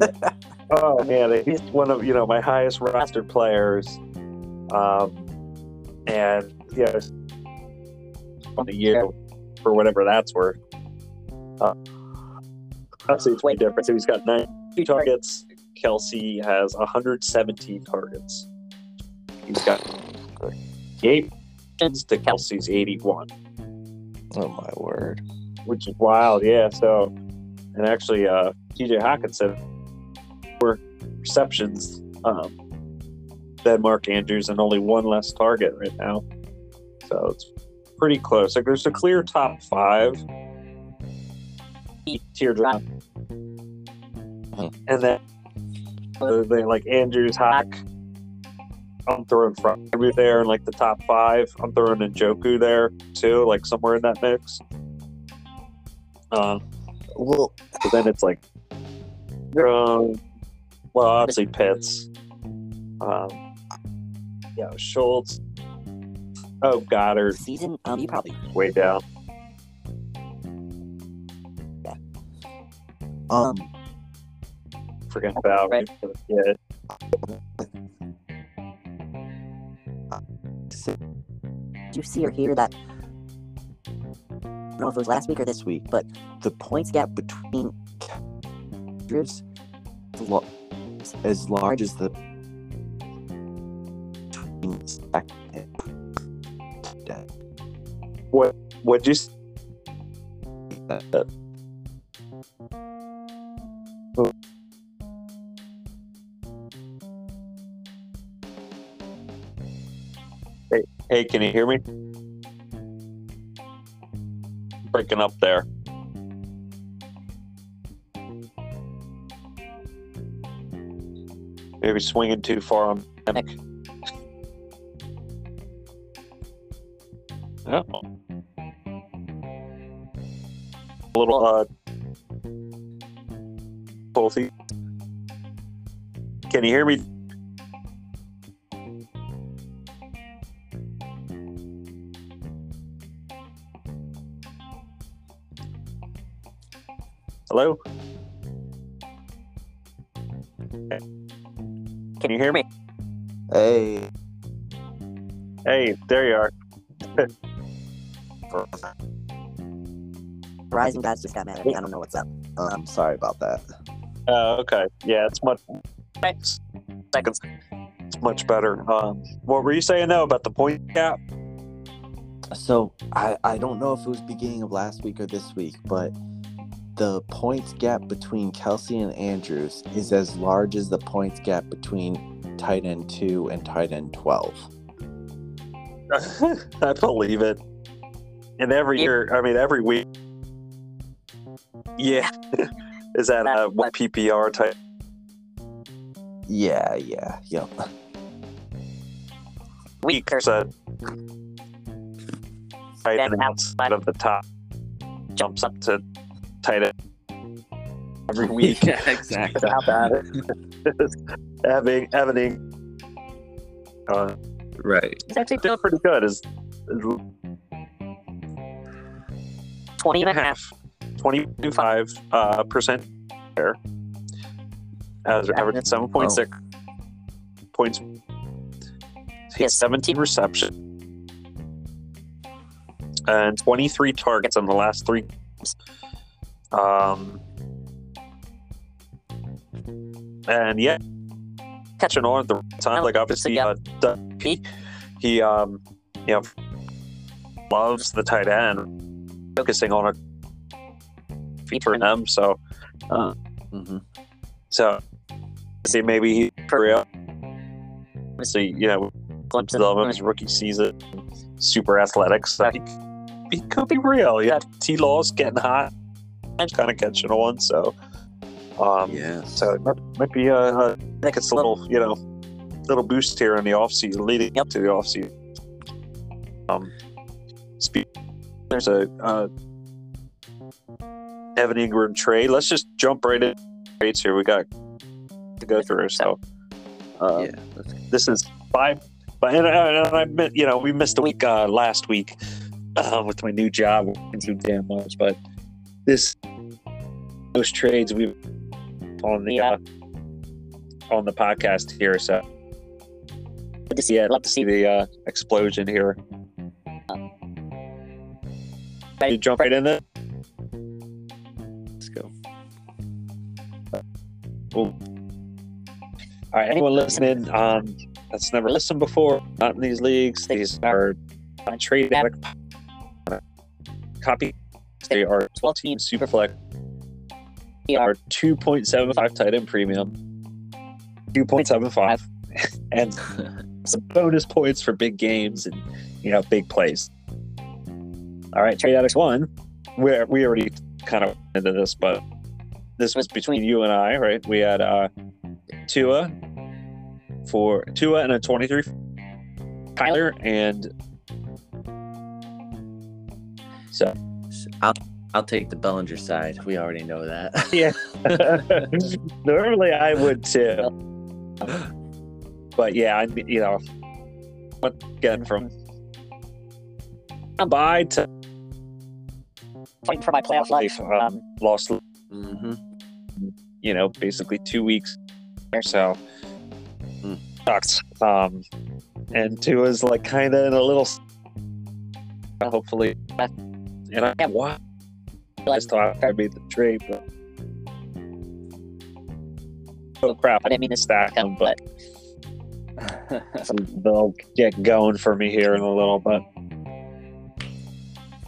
Oh man, he's one of you know my highest roster players, um, and yeah, on the year for whatever that's worth. Uh, that's a way different. So he's got ninety targets. Kelce has one hundred seventeen targets. He's got eight to Kelce's eighty-one. Oh my word! Which is wild, yeah. So, and actually, uh, T J Hockenson more receptions um, than Mark Andrews, and only one less target right now. So it's pretty close. Like there's a clear top five. Teardrop, huh. And then uh, they like Andrews, Hock. I'm throwing Fryer there in like the top five. I'm throwing Njoku there too, like somewhere in that mix. Uh, well, but then it's like, um, well, obviously Pitts, um, yeah, Schultz. Oh, Goddard. Season, um, you probably way down. Um, forget about right. Yeah. Do you see or hear that? I don't know if it was last week or this week, but the points gap between Andrews as large as the what? What just? Uh, Hey, hey, can you hear me? Breaking up there. Maybe swinging too far on the mic. Oh. A little, uh, Bolsey. Can you hear me? Hello? Can you hear me? Hey. Hey, there you are. Rising guys just got mad at me. I don't know what's up. Um, I'm sorry about that. Oh, uh, okay. Yeah, it's much seconds. It's much better. Um, what were you saying though about the point gap? So I, I don't know if it was beginning of last week or this week, but the points gap between Kelce and Andrews is as large as the points gap between tight end two and tight end twelve. I believe it. And every year, I mean, every week. Yeah. Is that uh, what P P R type? Yeah, yeah, yep. Week or so. Tight end outside of the top jumps up to tight end every week. Yeah, exactly. How bad it is. Evan, Evan Ingram. Uh, right. He's actually doing pretty good. Is twenty and a half. twenty-five uh, percent there. As averaged seven point six oh. points. He has seventeen receptions and twenty-three targets in the last three games. Um, and yeah, catching on at the right time. Like obviously, uh, he um, you know, loves the tight end, focusing on a. For them, so, uh, mm-hmm. so see, maybe he real. So you know, glimpse of his rookie season, super athletic. So he, he could be real. Yeah, T Law's getting hot, and kind of catching on. So, um, yeah. So it might, might be. Uh, I think it's a little, you know, little boost here in the offseason, leading up to the offseason. Um, speak. There's a. Uh, Evan Ingram trade. Let's just jump right in trades here. We got to go through. So, uh, yeah, this is five. But and I, and I, you know, we missed a week uh, last week uh, with my new job. We didn't do damn much, but this those trades we on the yeah. uh, on the podcast here. So, yeah, I'd love to see the uh, explosion here. You jump right in there. All right, anyone listening um, that's never listened before, not in these leagues, these are uh, trade addict copy. They are twelve team super flex. They are two point seven five tight end premium, two point seven five, and some bonus points for big games and you know big plays. All right, trade addicts one, where we already kind of went into this, but. This was between you and I, right? We had uh, Tua for Tua and a twenty-three, Kyler and so. I'll I'll take the Bellinger side. We already know that. Yeah. Normally I would too, but yeah, I you know, what getting from bye to fighting for my playoff life. Um, lost. Mm-hmm. You know, basically two weeks or so. Mm. Sucks. Um, and two is like kind of in a little. Hopefully, and I have why I thought I made the trade, but oh crap! I didn't mean to stack them, but so they'll get going for me here in a little bit.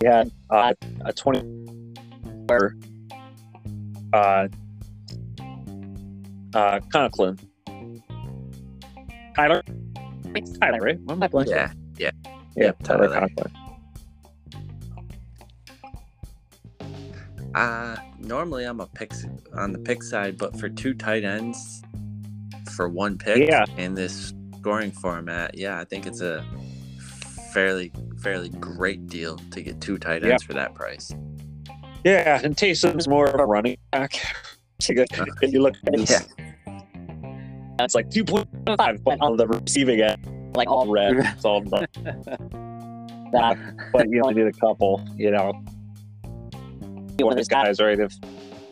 Yeah, uh, a twenty. Uh, uh, Conklin, Tyler, it's Tyler, right? What am I playing? Yeah, yeah, yeah. Yep, Tyler, Tyler Conklin. Uh, normally I'm a pick on the pick side, but for two tight ends for one pick yeah. in this scoring format, yeah, I think it's a fairly, fairly great deal to get two tight ends yep. for that price. Yeah, and Taysom's more of a running back. If you look at it, yeah. it's like two point five, but on the receiving end, like all red. It's all black. Nah. But you only need a couple, you know. You one of those guys, that. Right? If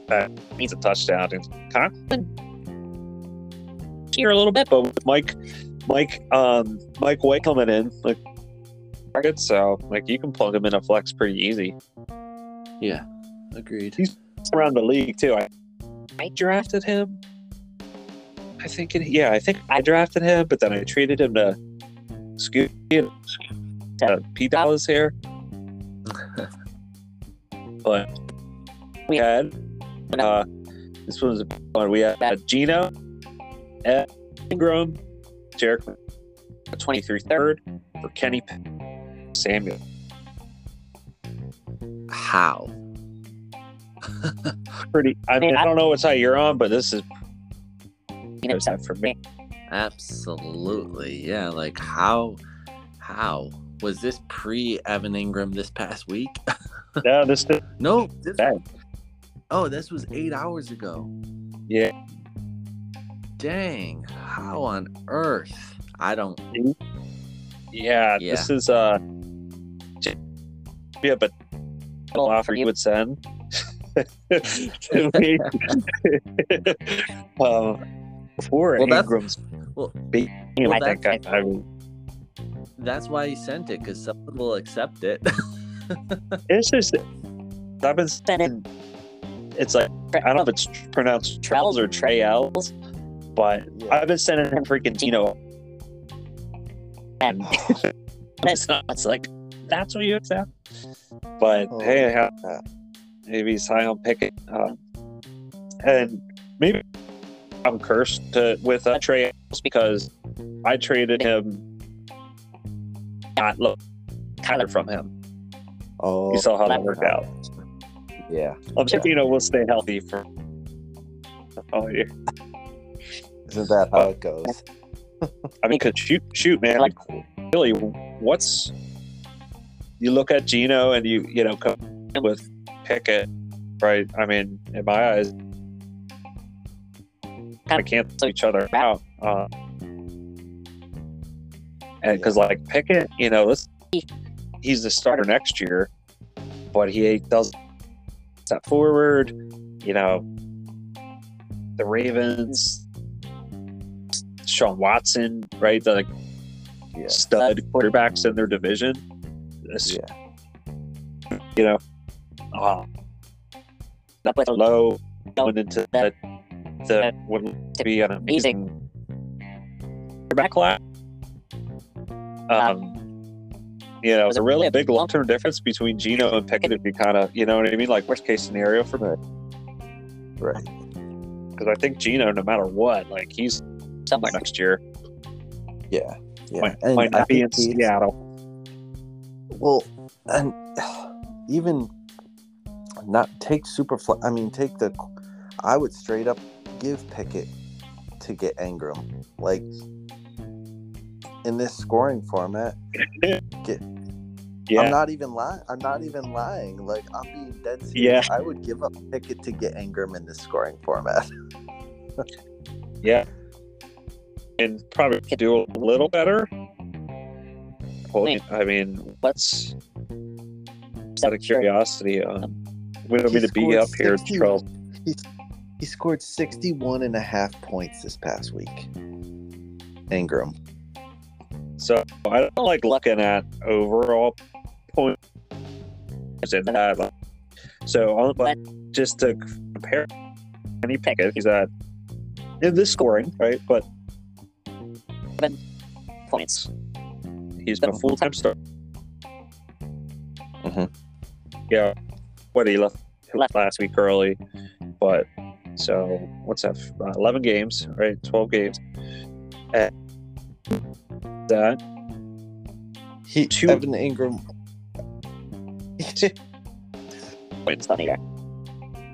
that uh, needs a touchdown, it's Conklin here a little bit, but with Mike, Mike, um, Mike White coming in, like, good. So, like, you can plug him in a flex pretty easy. Yeah. Agreed. He's around the league too. I, I drafted him. I think it, yeah, I think I drafted him, but then I traded him to Scoot uh, P Dallas here. But we had uh, this one was a big one. We had uh, Geno, Evan Ingram, Jericho, twenty-three third for Kenny Pickett, Samuel. how? Pretty. I, mean, I don't know what side you're on, but this is for me. Absolutely, yeah. Like how? How was this pre Evan Ingram this past week? no, this. Did- no. This, oh, this was eight hours ago. Yeah. Dang! How on earth? I don't. Yeah, yeah. This is uh. Yeah, but offer you would send. to me. um, before well, Ingram's well, being well, like that guy, I mean, that's why he sent it, because someone will accept it. It's just I've been saying it's like I don't know if it's pronounced Trells or Trells, but I've been sending him freaking Geno, and it's not. It's like that's what you accept. But oh, hey, I uh, maybe he's high on Pickett, uh, and maybe I'm cursed to, with uh, Trey because I traded him. Not look, Kyler from him. Oh, you saw how that worked out. Yeah, I'm sure you know we'll stay healthy for all year. Isn't that how uh, it goes? I mean, could shoot, shoot, man. Like, really, what's you look at Geno and you you know come with Pickett, right? I mean, in my eyes, they cancel each other out. Uh, and because, like, Pickett, you know, this, he's the starter next year, but he doesn't step forward. You know, the Ravens, Deshaun Watson, right? The like, yeah. stud quarterbacks in their division. This, yeah. You know, Uh, up with low going into that that would be an amazing quarterback class. Um, you know, it's a really big long term difference between Geno and Pickett if you kind of, you know what I mean? Like, worst case scenario for me. Right. Because I think Geno, no matter what, like, he's somewhere next year. Yeah. Yeah. Might, and might not be in Seattle. Well, and even. Not take Superflex. I mean, take the. I would straight up give Pickett to get Ingram. Like, in this scoring format, get. Yeah. I'm not even lying. I'm not even lying. Like, I'm being dead serious. Yeah. I would give up Pickett to get Ingram in this scoring format. Yeah, and probably do a little better. Well, I mean, let's. Out of curiosity, um. We don't need to be up here, Charles. He, he scored sixty-one and a half points this past week. Ingram. So I don't like looking at overall points. So I'll, but just to compare Kenny Pickett, he's at in this scoring, right? But points. He's been a full-time starter. Mm-hmm. Yeah. What he left, left last week early, but so what's that? Uh, Eleven games, right? Twelve games. And that he two, Evan Ingram. Wait, it's not here.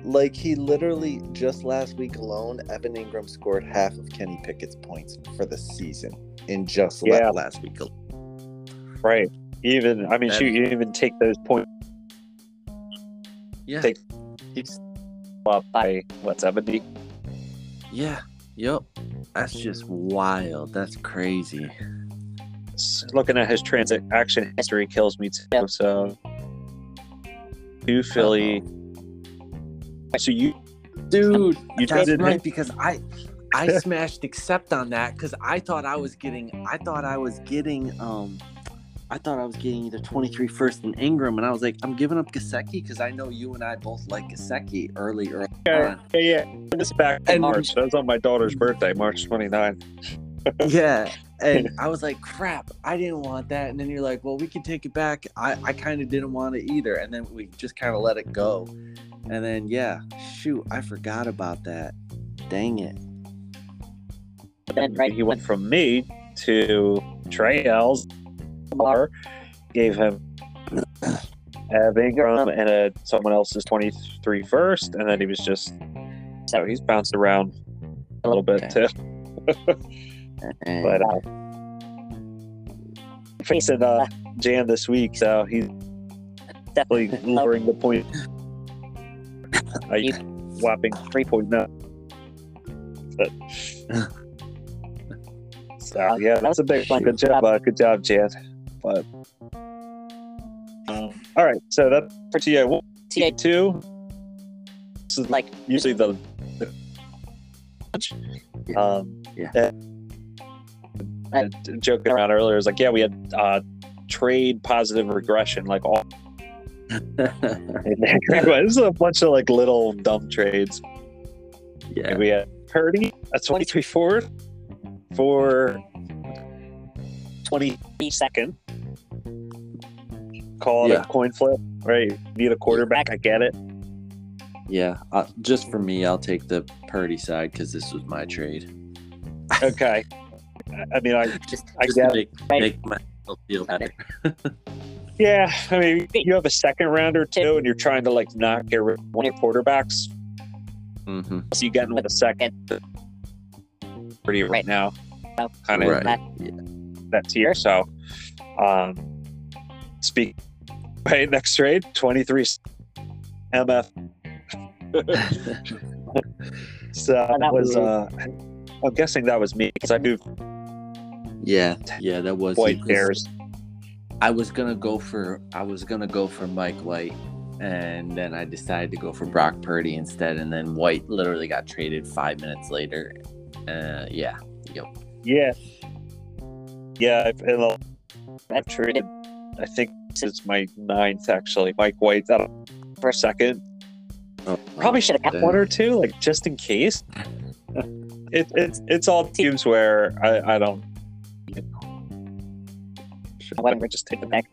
Like, he literally just last week alone, Evan Ingram scored half of Kenny Pickett's points for the season in just yeah. last week alone. Right. Even I mean, shoot, you even take those points. Yeah. Take up by what seventy? Yeah. Yep. That's just wild. That's crazy. Looking at his transaction history kills me too. Yeah. So to Philly. Uh-oh. So you, dude, you that's right hit. Because I, I smashed accept on that because I thought I was getting, I thought I was getting, um. I thought I was getting either twenty-three first and Ingram, and I was like, I'm giving up Gesicki because I know you and I both like Gesicki early, early yeah, on. Yeah, yeah. This back in and, March. That was on my daughter's birthday, March twenty-ninth. Yeah, and I was like, crap, I didn't want that. And then you're like, well, we can take it back. I, I kind of didn't want it either. And then we just kind of let it go. And then, yeah, shoot, I forgot about that. Dang it. And right, he went from me to Trey L's. Lamar gave him Evan Ingram and a, someone else's twenty-three first, and then he was just so he's bounced around a little bit too. But uh, facing uh, Jan this week, so he's definitely lowering the point. A whopping three point nine. So yeah, that's a big one. Good job, uh, good job, Jan. But. Um, all right, so that's for T A one. T A two, this is like usually the, the yeah. Um, yeah. And, and joking around earlier, is like, yeah, we had uh, trade positive regression, like all. This is a bunch of like little dumb trades. Yeah, like we had Purdy a twenty-three fourth for twenty-second. Call it yeah. a coin flip, right? Need a quarterback. I get it. Yeah, uh, just for me, I'll take the Purdy side because this was my trade. Okay. I mean, I just I just get make, it. Make myself feel better. Yeah, I mean, you have a second round or two, and you're trying to like not get rid of one of your quarterbacks. Mm-hmm. So you get in with a second. Pretty right, right now, kind of right. Yeah. That's here. So, um, speak. Right, next trade, twenty-three M F. So that was, uh, I'm guessing that was me because I moved. Yeah, yeah, that was White Bears. I was gonna go for I was gonna go for Mike White, and then I decided to go for Brock Purdy instead, and then White literally got traded five minutes later. Uh, yeah, yep. Yeah, yeah, I've, I've traded. I think it's my ninth, actually. Mike White, that for a second. Oh, probably should have kept one or two, like just in case. it, it's it's all teams where I, I don't. Should let him just take it back.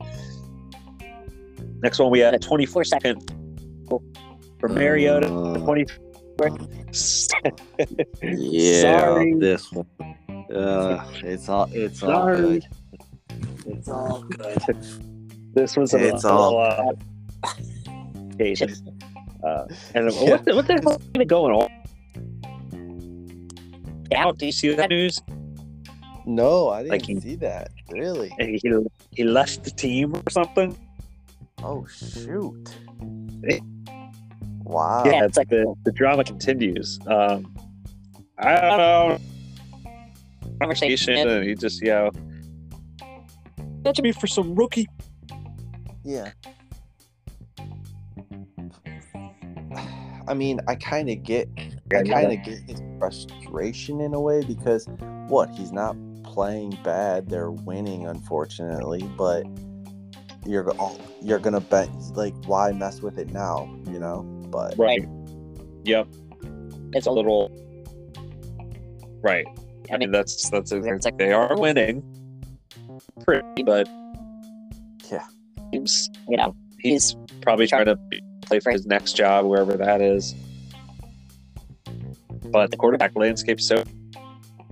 Next one, we had a twenty-four second for Mariota. Uh, twenty-four. Yeah, sorry. This one. Uh, it's all. It's all good. It's all good. This was a it's little, all uh, case. Uh, and yeah. what, the, what the hell is going on? Yeah. Do you see that news? No, I didn't like he, see that. Really? He, he left the team or something? Oh, shoot. It, wow. Yeah, it's like the, the drama continues. Um, I don't know. Conversation. And he just, you know, that should be for some rookie. Yeah. I mean, I kind of get, I kind of get his frustration in a way because, what, he's not playing bad. They're winning, unfortunately. But you're, you're gonna bet. Like, why mess with it now? You know. But right. Yep. It's a little. Right. I mean, that's that's like they are winning. Pretty, but yeah, he's, you know, he's, he's probably trying to play for his next job, wherever that is. But the quarterback landscape's so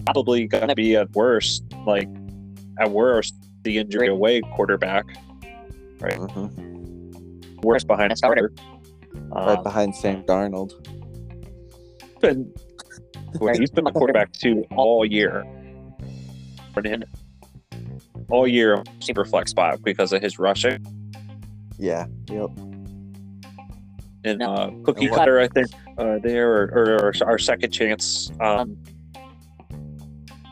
probably gonna be at worst, like at worst, the injury away quarterback, right? Mm-hmm. Worst behind starter, right um, behind Sam Darnold. Been he's been the quarterback too all year. For him. All year, super flex spot because of his rushing. Yeah. Yep. And no. uh, cookie no. cutter, I think, uh, there or, or, or our second chance. Um,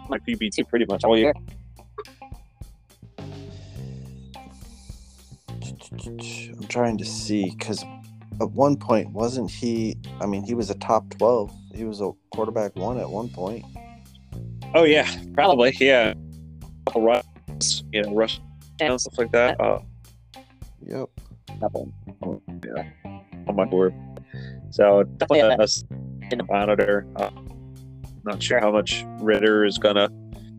my P B T pretty much all year. I'm trying to see because at one point wasn't he? I mean, he was a top twelve. He was a quarterback one at one point. Oh yeah, probably yeah. All right. You know, rush and stuff like that. Uh, yep. Oh, yeah. On my board. So definitely yeah. a, a monitor. Uh, not sure how much Ritter is gonna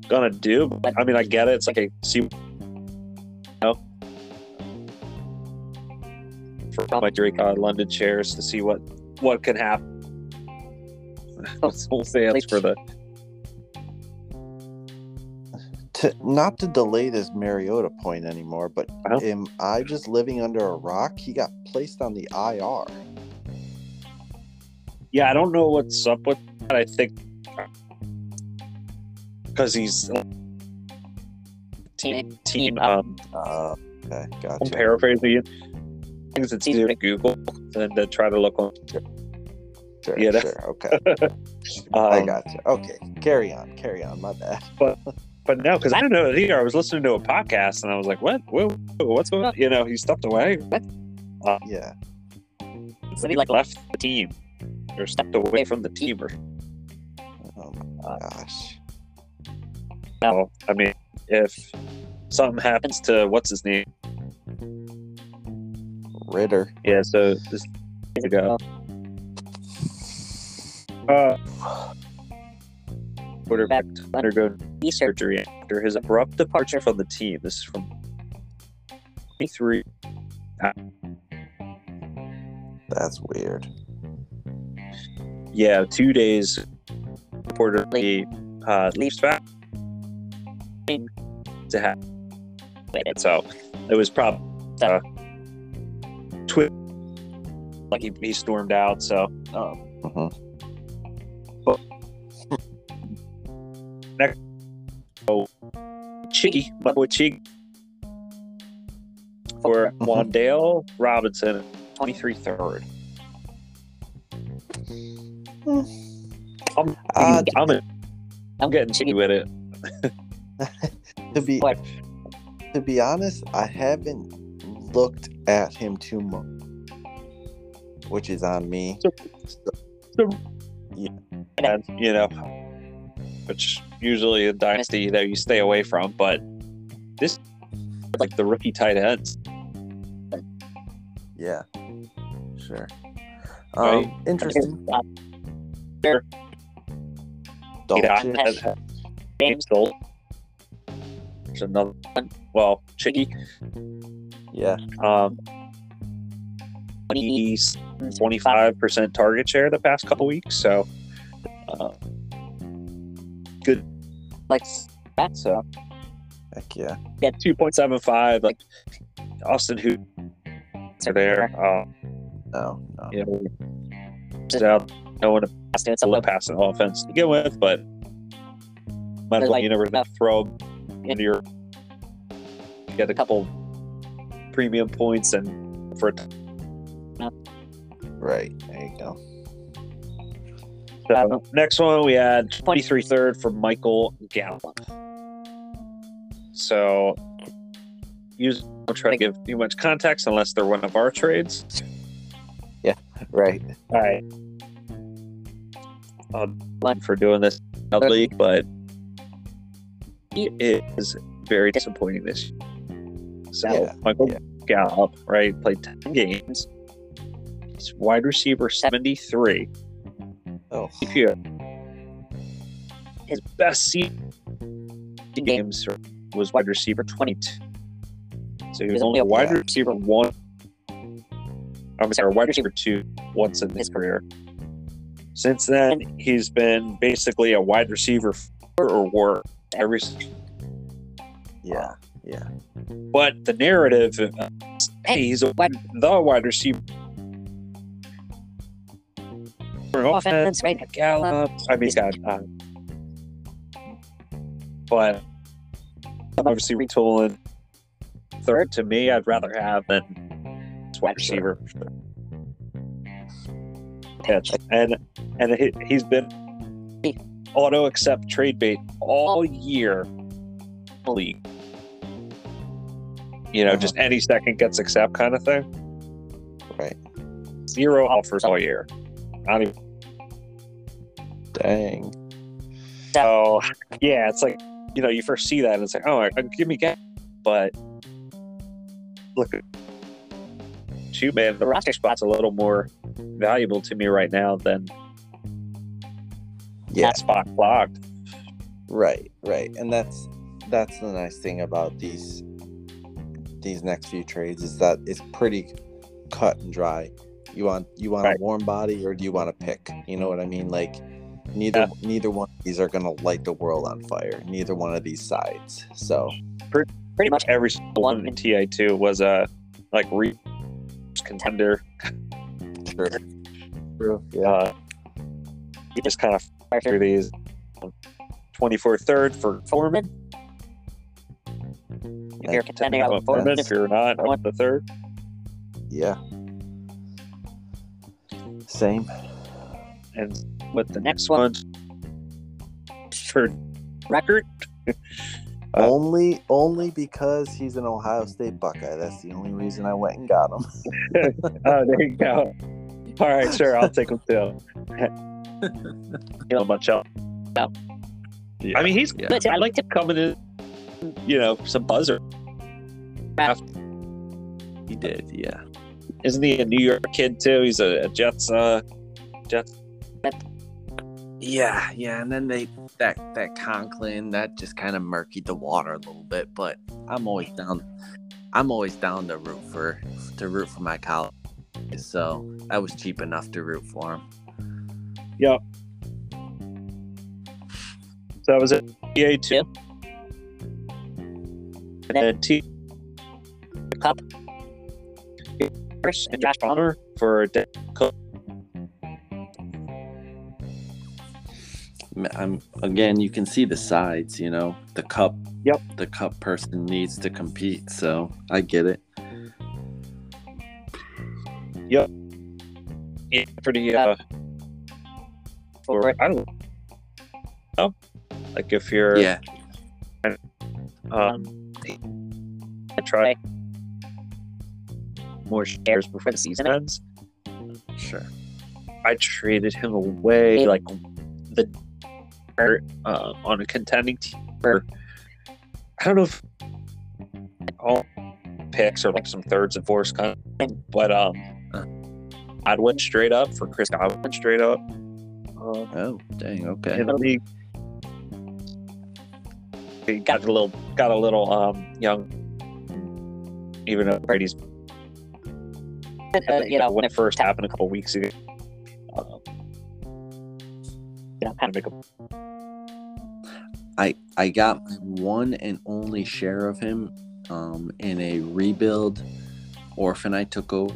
gonna do. But, I mean, I get it. It's like a see. No. For my Drake uh, London chairs to see what what can happen. We'll say it's for the. to, not to delay this Mariota point anymore, but oh. am I just living under a rock? He got placed on the I R. Yeah, I don't know what's up with that. I think because he's team team. Um, uh, okay, gotcha. I'm paraphrasing you. Things it's easier to Google than to try to look on. Sure, yeah, sure. Okay. um, I gotcha. Okay, carry on, carry on. My bad. But but no, because I don't know either. I was listening to a podcast and I was like, what? Whoa, whoa, what's going on? You know, he stepped away. What? Uh, yeah. So he like left the team or stepped away from the team. Or, oh my gosh. No, I mean, if something happens to what's his name, Ritter. Yeah. So just here we go. Uh, quarterback undergo knee surgery after his abrupt departure from the team. This is from twenty-three. That's weird. Yeah, two days reportedly uh, leaves back to have it. So it was probably uh, twit like he, he stormed out. So. Um, uh-huh. Next, oh, Chiggy, my boy Chiggy, for Wandale Robinson, twenty-three third. I'm, uh, I'm, a, I'm getting Chiggy with it. to be, what? to be honest, I haven't looked at him too much, which is on me. So, so, yeah, and, you know. Which usually in Dynasty that you stay away from, but this like the rookie tight ends. Yeah, sure. Right. Um, interesting. Sure. Dalton James Dalton. There's another one. Well, Chiggy. Yeah. Um, he's twenty-five percent target share the past couple weeks, so. Uh, Good, like that. So, heck yeah, yeah. Two point seven five. Like Austin, who are there? Um, no, no. Yeah, you know, just out. No one to pass it. It's a low passing offense to begin with, but medical like, universe uh, throw into your get a couple premium points and for a no. Right there you go. So, next one we had twenty-three third for Michael Gallup. So you don't try to give too much context unless they're one of our trades. Yeah, right. All right. I'm for doing this in the league, but it is very disappointing this year. So yeah. Michael yeah. Gallup, right, played ten games. He's wide receiver seventy-three. Oh, here. His best season games was wide receiver twenty-two. So he was only a wide receiver one. I'm sorry, wide receiver two once in his career. Since then, he's been basically a wide receiver four or worse every. Yeah, yeah. But the narrative, is, hey, he's a wide, the wide receiver. Offense, right? Gallup. I mean, he's got, uh, but obviously retooling third to me, I'd rather have than wide receiver pitch, and and he, he's been auto accept trade bait all year, league. You know, just any second gets accept kind of thing. Right. Zero offers all year. Not even. Dang. So, yeah, it's like, you know, you first see that and it's like, oh, give me gas. But look, shoot, man, the roster spot's a little more valuable to me right now than yeah. that spot clogged. Right, right. And that's that's the nice thing about these these next few trades is that it's pretty cut and dry. You want you want right. a warm body or do you want to pick? You know what I mean? Like Neither yeah. neither one of these are going to light the world on fire. Neither one of these sides. So pretty, pretty much every one in T I two was a like re contender. True. True. Yeah. Uh, you just kind of fire through these. twenty-four third for Foreman. If you're contending out with Foreman, if you're not, out the third. Yeah. Same. And with the next one for record. only uh, only because he's an Ohio State Buckeye. That's the only reason I went and got him. Oh, there you go. All right, sure. I'll take him too. Not much else. No. Yeah. I mean, he's yeah. good. I like him coming in, you know, some buzzer. He did, yeah. Isn't he a New York kid, too? He's a, a Jets, uh, Jets. Yeah, yeah. And then they, that, that Conklin, that just kind of murkied the water a little bit. But I'm always down, I'm always down to root for, to root for my college. So that was cheap enough to root for him. Yep. So that was it. T A two. Yep. And then T Cup. First, and Josh Bonner for De- Cook. I'm, again, you can see the sides, you know. The cup. Yep. The cup person needs to compete, so I get it. Yep. Yeah, pretty, uh... For, I don't know. Like if you're, yeah, um, I try more shares before the season ends. Sure, I traded him away like the uh, on a contending team. Or, I don't know if all picks are like some thirds and fourths kind of thing, but um, I went straight up for Chris Godwin straight up. Uh, oh, dang! Okay. In the league. He got a little, got a little um, young. Even though Brady's, uh, you know, when it first happened a couple weeks ago, uh, you know, kind of a. I I got one and only share of him um, in a rebuild orphan I took over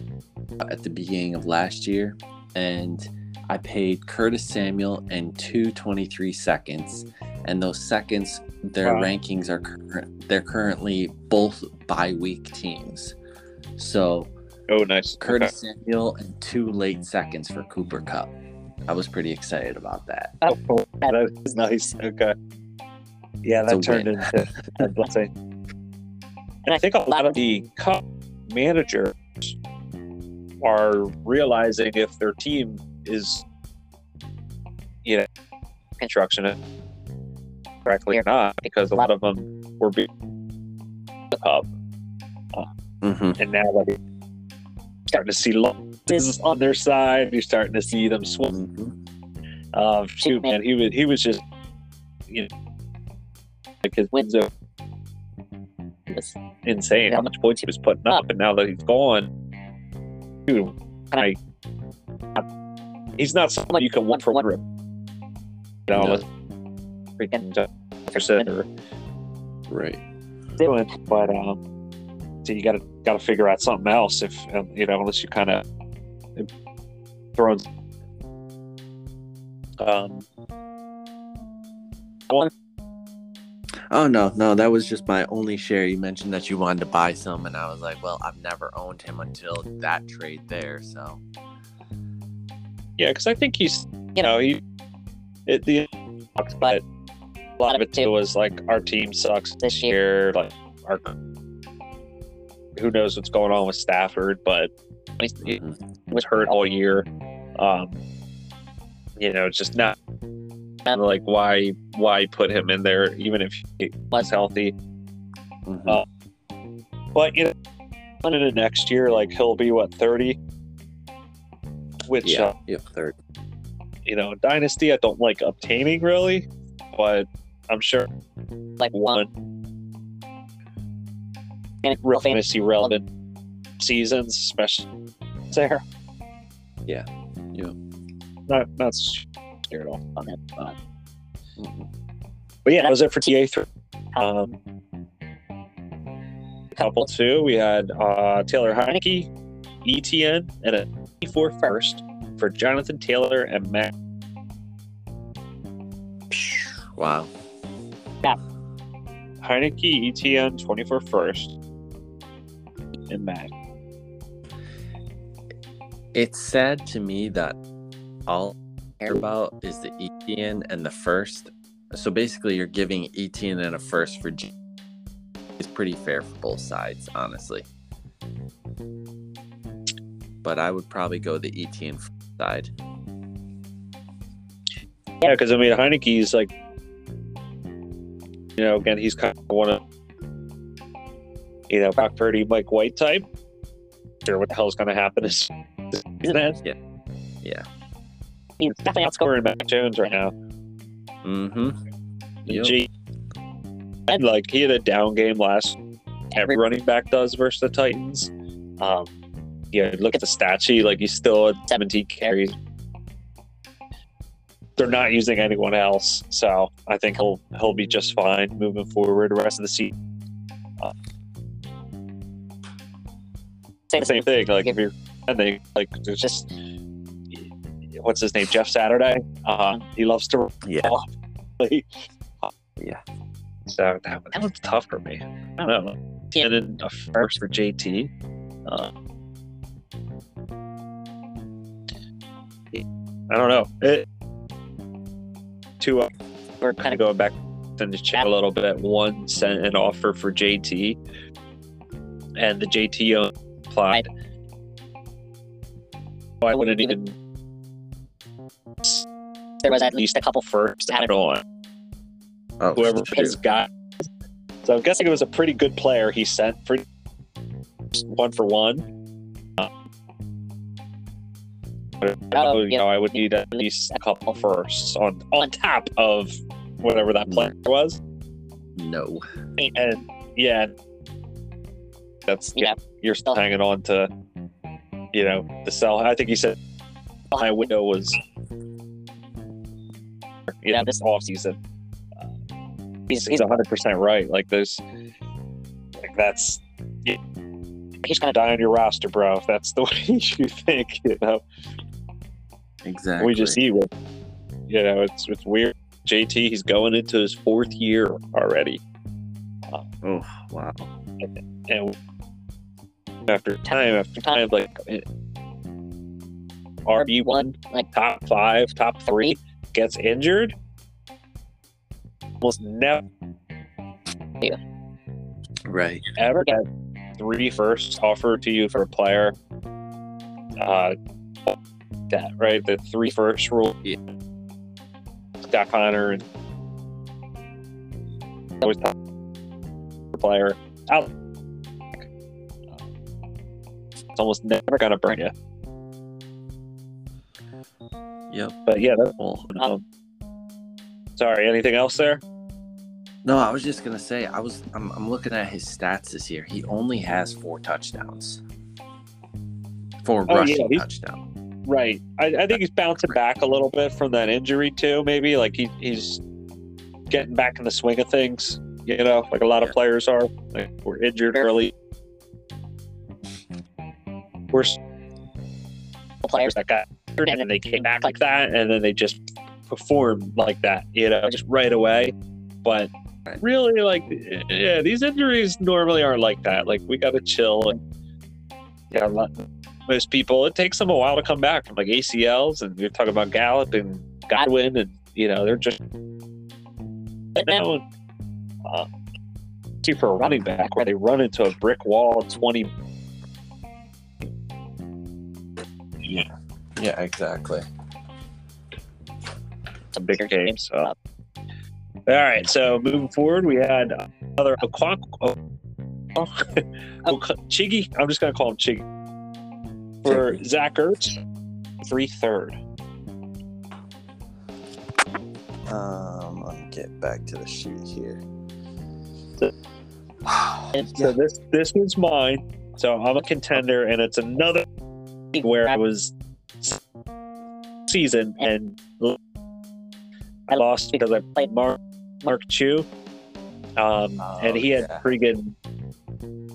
at the beginning of last year, and I paid Curtis Samuel and two twenty-three seconds. And those seconds, their wow. rankings are current. They're currently both bye week teams. So, oh, nice. Curtis okay. Samuel and two late seconds for Cooper Cup. I was pretty excited about that. Oh, that was nice. Okay. Yeah, that turned win. into a blessing. And I think a lot of the Cup managers are realizing if their team is, you know, construction it. correctly or not, because a lot of them were being up, uh, mm-hmm. and now like starting to see losses on their side. You're starting to see them swim. Mm-hmm. Uh, shoot, man, he was he was just, you know, like his wins are insane. How much points he was putting up, and now that he's gone, dude, I, I, he's not someone you can one for one rip. You know, no. freaking right but um so you gotta gotta figure out something else if um, you know, unless you kind of throw um oh no no that was just my only share. You mentioned that you wanted to buy some, and I was like, well, I've never owned him until that trade there. So yeah, because I think he's, you know, he at the but a lot of it too was like, our team sucks this year. Like, our who knows what's going on with Stafford, but he was hurt all year. Um, you know, just not like why why put him in there, even if he was healthy. Mm-hmm. Uh, but you know, into next year, like he'll be what thirty, which yeah, uh, yeah thirty. You know, Dynasty, I don't like obtaining really, but I'm sure like one, one real fantasy relevant seasons, especially there. Yeah, yeah. Not not scared off on that spot. Mm-hmm. But yeah, that was it for T A three. Um, couple two, we had uh, Taylor Heineke, E T N, and a twenty-four first for Jonathan Taylor and Matt. Wow. Yeah. Heineke, E T N, twenty-four first, and Matt. It's sad to me that all I care about is the E T N and the first. So basically, you're giving E T N and a first for G. It's pretty fair for both sides, honestly. But I would probably go the E T N side. Yeah, because I mean, Heineke's like, you know, again, he's kind of one of, you know, Brock Purdy, Mike White type. Sure, what the hell is going to happen is that. Yeah, yeah. He's definitely outscoring Mac Jones right now. Mm-hmm. Yep. And like he had a down game last. Every running back does versus the Titans. Um, yeah, look at the stat sheet. Like he's still at seventeen carries. They're not using anyone else, so I think he'll he'll be just fine moving forward the rest of the season. Uh, same, same thing. Like if you're, and they like there's just what's his name, Jeff Saturday. Uh, he loves to yeah, uh, yeah. So that, that was tough for me. I don't know. Yeah. And then a first for J T. Uh, I don't know. It, Two, uh, we're kind of going back and just check a little bit. One sent an offer for J T, and the J T applied. So I wouldn't even. There was at least a couple firsts added on. Oh, whoever his guy. So I'm guessing it was a pretty good player he sent for one for one. Uh, Oh, you yeah. know, I would need at least a couple firsts on on top of whatever that player was. No. And yeah, that's yeah. yeah you're still hanging on to, you know, the sell. I think he said my window was, you yeah, know, this offseason. Uh, he's he's one hundred percent right. Like those, like that's. Yeah. He's gonna die on your roster, bro. If that's the way you think, you know. Exactly. We just see, you know, it's it's weird. J T, he's going into his fourth year already. Oh wow! And, and after time, after time, like R B one, like top five, top three, gets injured. Almost never, yeah. Right? Ever get three firsts offered to you for a player? Uh. That right, the three first rule. Yeah. Dak Conner and always player out. It's almost never gonna burn you. Yep. But yeah, that's cool. Um, sorry, anything else there? No, I was just gonna say I was. I'm, I'm looking at his stats this year. He only has four touchdowns, four oh, rushing yeah, touchdowns. Right. I, I think he's bouncing back a little bit from that injury, too, maybe. Like, he, he's getting back in the swing of things, you know, like a lot of yeah. players are. Like, we're injured early. We're players that got injured, and they came back like that, and then they just performed like that, you know, just right away. But really, like, yeah, these injuries normally aren't like that. Like, we got to chill and, you know, let most people, it takes them a while to come back from like A C Ls, and you're talking about Gallup and Godwin, and you know they're just now uh, for a running back where they run into a brick wall twenty. Yeah, yeah, exactly. Some bigger games. So. All right, so moving forward, we had another Chiggy. I'm just gonna call him Chiggy. For Zach Ertz, three-third. Um, let me get back to the sheet here. So, so this this was mine. So I'm a contender, and it's another where I was season and I lost because I played Mark Mark Chu, um, oh, and he had yeah. pretty good.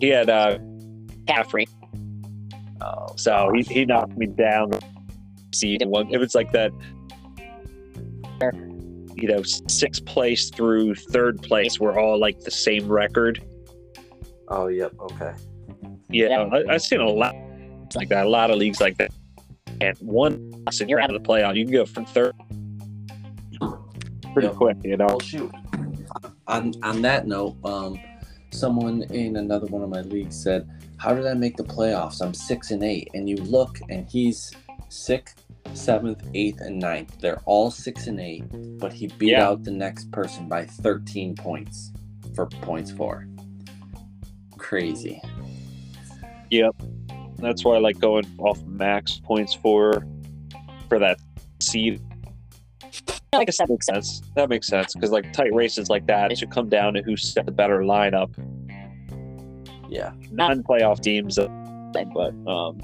He had uh, McCaffrey. Oh, so he he knocked me down. See, one if it's like that, you know, sixth place through third place were all like the same record. Oh, yep. Okay. Yeah, yeah. I, I've seen a lot like that. A lot of leagues like that. And one loss and you're out of the playoff. You can go from third pretty yep. quick, you know. Well, shoot. On on that note, um, someone in another one of my leagues said, "How did I make the playoffs? I'm six and eight." And you look, and he's sixth, seventh, eighth, and ninth. They're all six and eight, but he beat yeah. out the next person by thirteen points for points four. Crazy. Yep. That's why I like going off max points for for that seed. I guess that makes sense. That makes sense because like tight races like that, it should come down to who set the better lineup. Yeah, non-playoff teams, but um,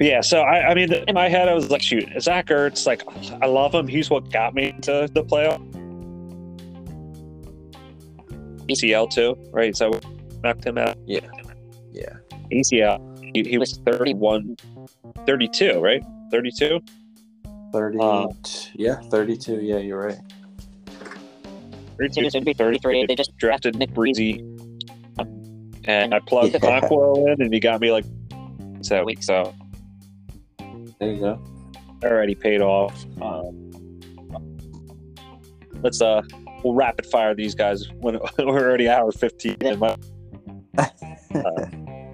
yeah. So I, I mean, in my head, I was like, shoot, Zach Ertz, like I love him. He's what got me to the playoff. A C L too, right? So knocked him out. Yeah, yeah. A C L. He, he was thirty-one, thirty-two, right? Thirty-two. Thirty, uh, yeah, thirty-two. Yeah, you're right. thirty-two, thirty-three. thirty-three. They just drafted Nick Breezy, and I plugged yeah. Conklin in, and he got me like so week. So there you go. Already paid off. Um, let's uh, we'll rapid fire these guys. When we're already hour fifteen. In my, uh,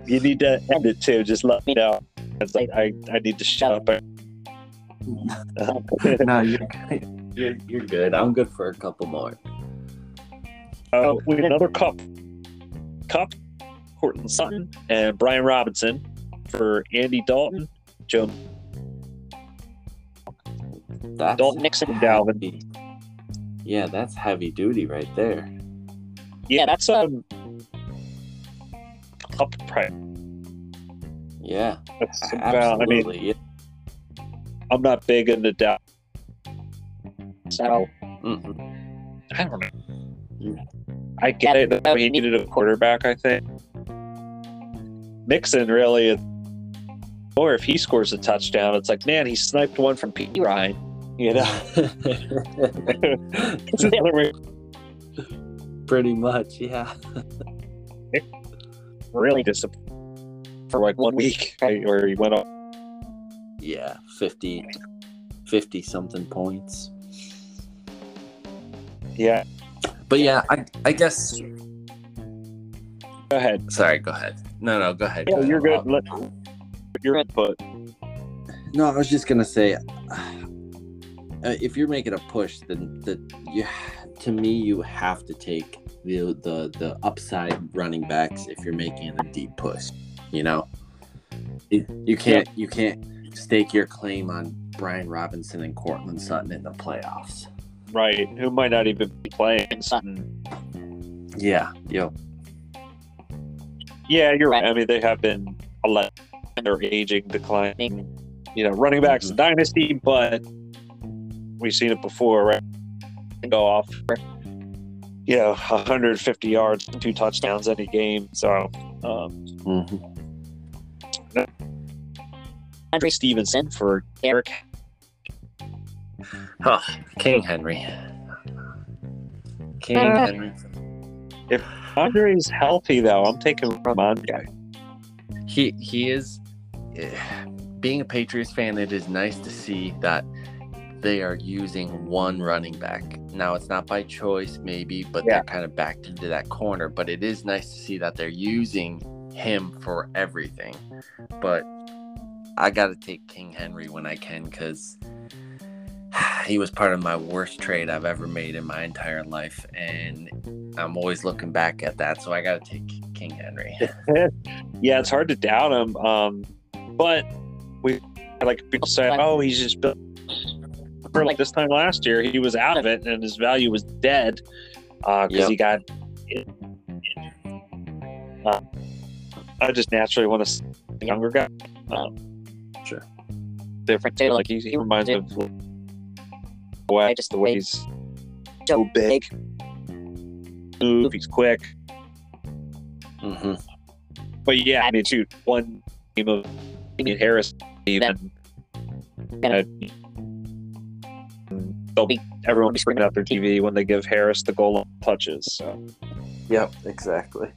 you need to end it too. Just let me know. It's like I, I need to shut up. No, you're good. You're, you're good. I'm good for a couple more. Oh, we have another cup. Cup, Cortland Sutton, and Brian Robinson for Andy Dalton, Joe. That's Dalton, Nixon, and Dalvin. Yeah, that's heavy duty right there. Yeah, yeah that's um. Cup price. Yeah, that's about, absolutely. I mean, yeah. I'm not big into doubt. So, mm-hmm. I don't know. I get it. I mean, he needed a quarterback, I think. Mixon really is. Or if he scores a touchdown, it's like, man, he sniped one from P. Ryan. You know? Pretty much, yeah. It really disappointed for like one week, or he went off. Yeah, fifty, fifty something points. Yeah. But yeah, I I guess. Go ahead. Sorry, go ahead. No, no, go ahead. Yeah, you're good. Let, your input. No, I was just going to say, uh, if you're making a push, then the, you, to me, you have to take the, the, the upside running backs if you're making a deep push, you know? It, you can't, you can't. Stake your claim on Brian Robinson and Cortland Sutton in the playoffs. Right. Who might not even be playing Sutton. Yeah. Yo. Yeah, you're right. I mean, they have been eleven. They're aging, declining. You know, running backs mm-hmm. dynasty, but we've seen it before, right? Go off, you know, one hundred fifty yards, two touchdowns any game. So, um, mm-hmm. Henry Stevenson for Eric. Huh. King Henry. King uh, Henry. If Andre's healthy, though, I'm taking from Andre. He he is. Being a Patriots fan, it is nice to see that they are using one running back. Now, it's not by choice, maybe, but yeah. they're kind of backed into that corner. But it is nice to see that they're using him for everything. But I got to take King Henry when I can because he was part of my worst trade I've ever made in my entire life. And I'm always looking back at that. So I got to take King Henry. Yeah, it's hard to doubt him. Um, but we like people say, oh, he's just built. For like this time last year, he was out of it and his value was dead because uh, yep. he got. Uh, I just naturally want to see a younger guy. Um, Sure. Different, like he, he reminds me of Boy, I just the way he's so big. Move, he's quick. Mm-hmm. But yeah, I mean, shoot, one game of Harris, even uh, they'll be everyone be screaming out their T V when they give Harris the goal line touches. So. Yep, exactly.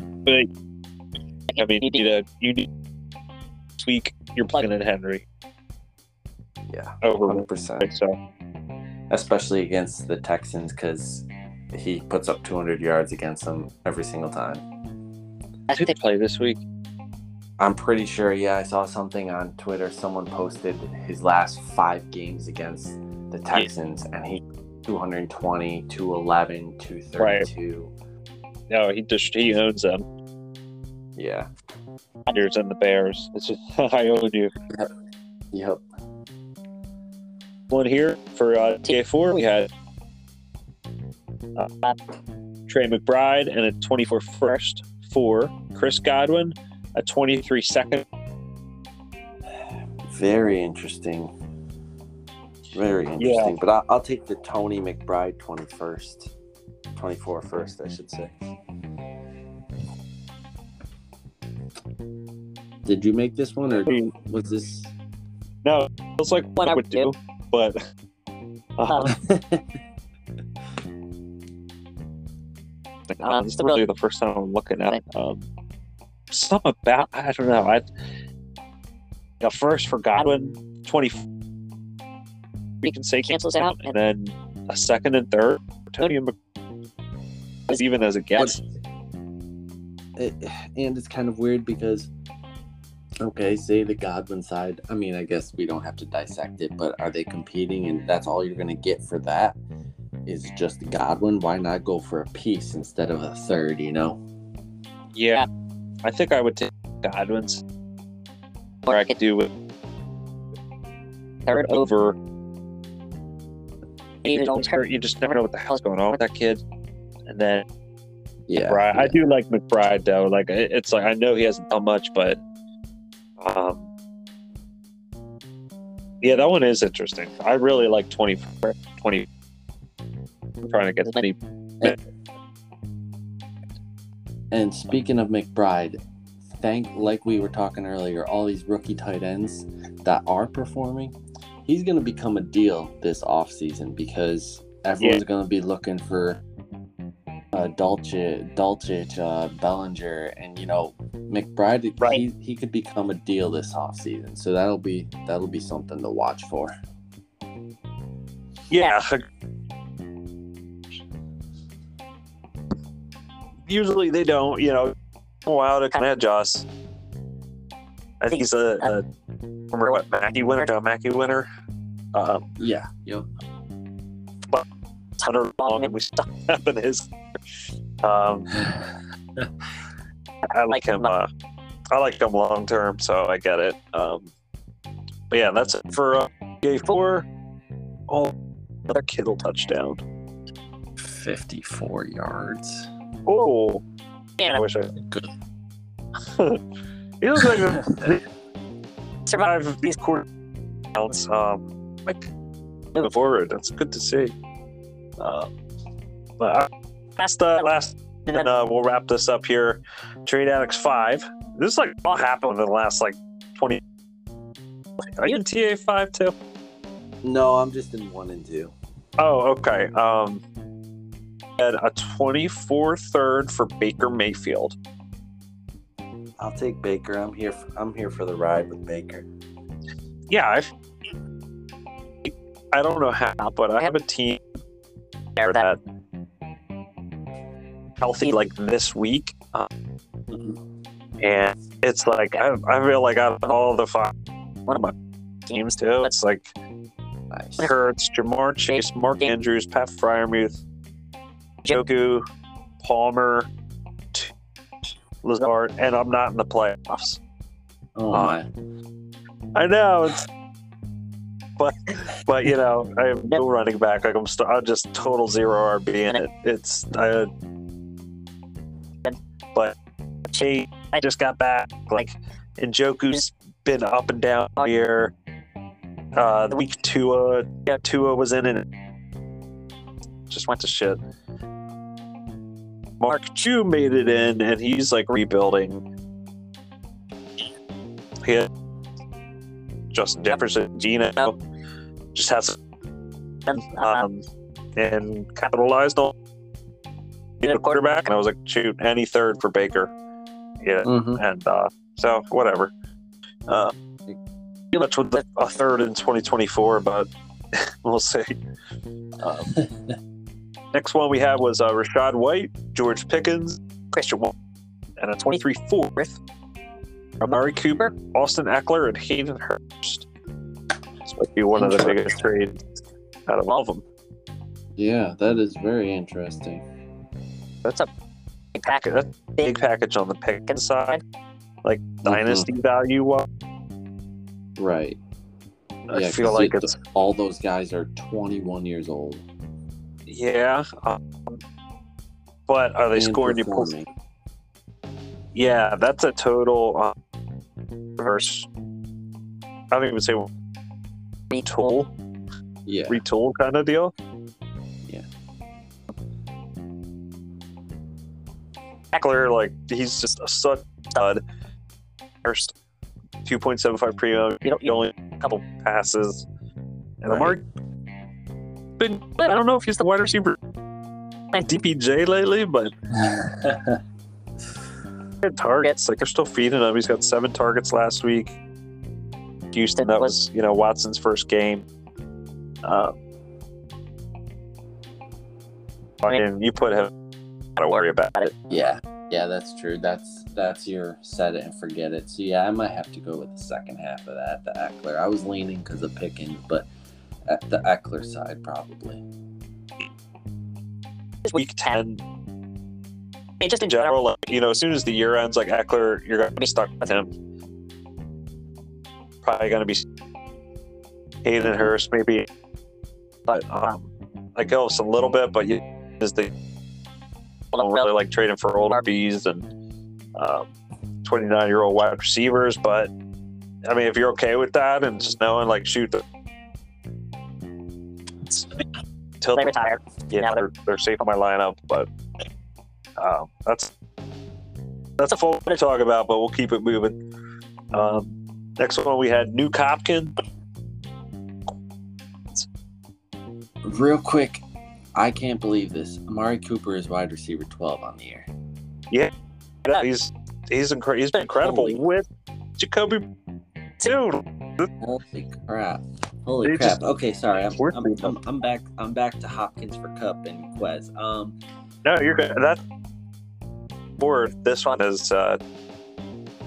But I mean, you need a you need tweak. You're plugging in Henry. Yeah, over one hundred percent. So, especially against the Texans, because he puts up two hundred yards against them every single time. That's who they play this week. I'm pretty sure. Yeah, I saw something on Twitter. Someone posted his last five games against the Texans, yeah. and he two hundred twenty, two eleven, two thirty-two. Right. No, he just he owns them. Yeah. Bears and the Bears. It's just I own you. Yep. yep. One here for uh, T A four, we had uh, Trey McBride and a twenty-four first for Chris Godwin, a twenty-three second. Very interesting. Very interesting. Yeah. But I'll, I'll take the Tony McBride twenty-first. twenty-four first, I should say. Did you make this one, or was this? No, it's like what I would do. But uh, um, this is really the first time I'm looking at um, some about I don't know. I the first for Godwin twenty. We can say cancels out, and then a second and third. Tony is even as a guess, it, and it's kind of weird because. Okay, say the Godwin side. I mean, I guess we don't have to dissect it, but are they competing and that's all you're going to get for that is just Godwin? Why not go for a piece instead of a third, you know? Yeah. I think I would take Godwin's. Or I could do it. Third over. You just never know what the hell's going on with that kid. And then. Yeah. yeah. I do like McBride, though. Like, it's like, I know he hasn't done much, but. Um, yeah, that one is interesting. I really like twenty-four, twenty. I'm trying to get many. And speaking of McBride, thank like we were talking earlier, all these rookie tight ends that are performing, he's going to become a deal this offseason because everyone's yeah. going to be looking for uh, Dulcich, Dulcich, uh, Bellinger, and you know. McBride, right. he, he could become a deal this offseason, so that'll be that'll be something to watch for. Yeah. Usually they don't, you know. Wow, to kind of adjust. I think he's a, a remember what Mackey winner, John Mackey winner. Um, yeah. Yep. But Hunter Long, and we stuck up in his. Um. I like him. Uh, I like him long term, so I get it. Um, but yeah, that's it for uh, T A four. Oh, another Kittle touchdown, fifty-four yards. Oh, I wish I could. He looks like a, survive these quarter counts. Um, like moving forward, that's good to see. Uh, but last, uh, last. And uh, we'll wrap this up here. Trade Addicts five. This is like all happened in the last like twenty. Are you in T A five too? No, I'm just in one and two. Oh, okay. Um, and a twenty-four third for Baker Mayfield. I'll take Baker. I'm here. For, I'm here for the ride with Baker. Yeah, I've, I don't know how, but I have a team for that. Healthy like this week, um, mm-hmm. and it's like I, I feel like out of all the five, one of my teams too. It's like nice. Hurts, Jamar Chase, Mark Andrews, Pat Freiermuth, Joku, Palmer, Lazard, and I'm not in the playoffs. Oh um, my! I know, it's, but but you know I have no running back. Like I'm, st- I'm just total zero R B in it. It's I. But Chase, I just got back. Like, Njoku's been up and down all year. Uh, the week Tua, yeah, Tua was in and just went to shit. Mark Chu made it in, and he's like rebuilding. He had Justin Jefferson, Geno, just has um, and capitalized on a quarterback. And I was like, shoot, any third for Baker, yeah, mm-hmm. and uh, so whatever. Uh, pretty much with a third in twenty twenty-four, but we'll see. Um, next one we had was uh, Rashad White, George Pickens, Christian Wall, and a twenty-three fourth. Amari Cooper, Austin Eckler, and Hayden Hurst. This might be one of the biggest trades out of all of them. Yeah, that is very interesting. That's a big package. That's a big package on the Pickens side, like mm-hmm. dynasty value. Right. I yeah, feel like it, it's all those guys are twenty-one years old. Yeah, um, but are they and scoring your points? Yeah, that's a total. Um, verse. I don't even say retool. Yeah, retool kind of deal. Yeah. Eckler, like he's just a stud. First, two point seven five premium. You know, only a couple passes. And Lamar, right. been. I don't know if he's the wide receiver D P J lately, but targets, like they're still feeding him. He's got seven targets last week. Houston, that was, you know, Watson's first game. Uh, and you put him, don't worry about it. Yeah, yeah, that's true. That's that's your set it and forget it. So yeah, I might have to go with the second half of that, the Eckler. I was leaning because of Pickens, but at the Eckler side probably. Week ten. I mean, just in general, like, you know, as soon as the year ends, like Eckler, you're going to be stuck with him. Probably going to be Hayden Hurst, maybe. But um, like Ellis a little bit, but you is the don't really like trading for old R Bs and um, twenty-nine-year-old wide receivers. But I mean, if you're okay with that and just knowing, like, shoot, until they retire, yeah, you know, they're they're safe on my lineup, but. Um, that's that's a full one to talk about, but we'll keep it moving. Um, next one we had New Hopkins. Real quick, I can't believe this. Amari Cooper is wide receiver twelve on the year. Yeah, he's he's, incre- he's been incredible Holy with Jacoby. Dude, holy crap! Holy they crap! Just, okay, sorry, I'm I'm, I'm I'm back. I'm back to Hopkins for Cup and Quez. Um. No, you're good. That board. This one is. Uh,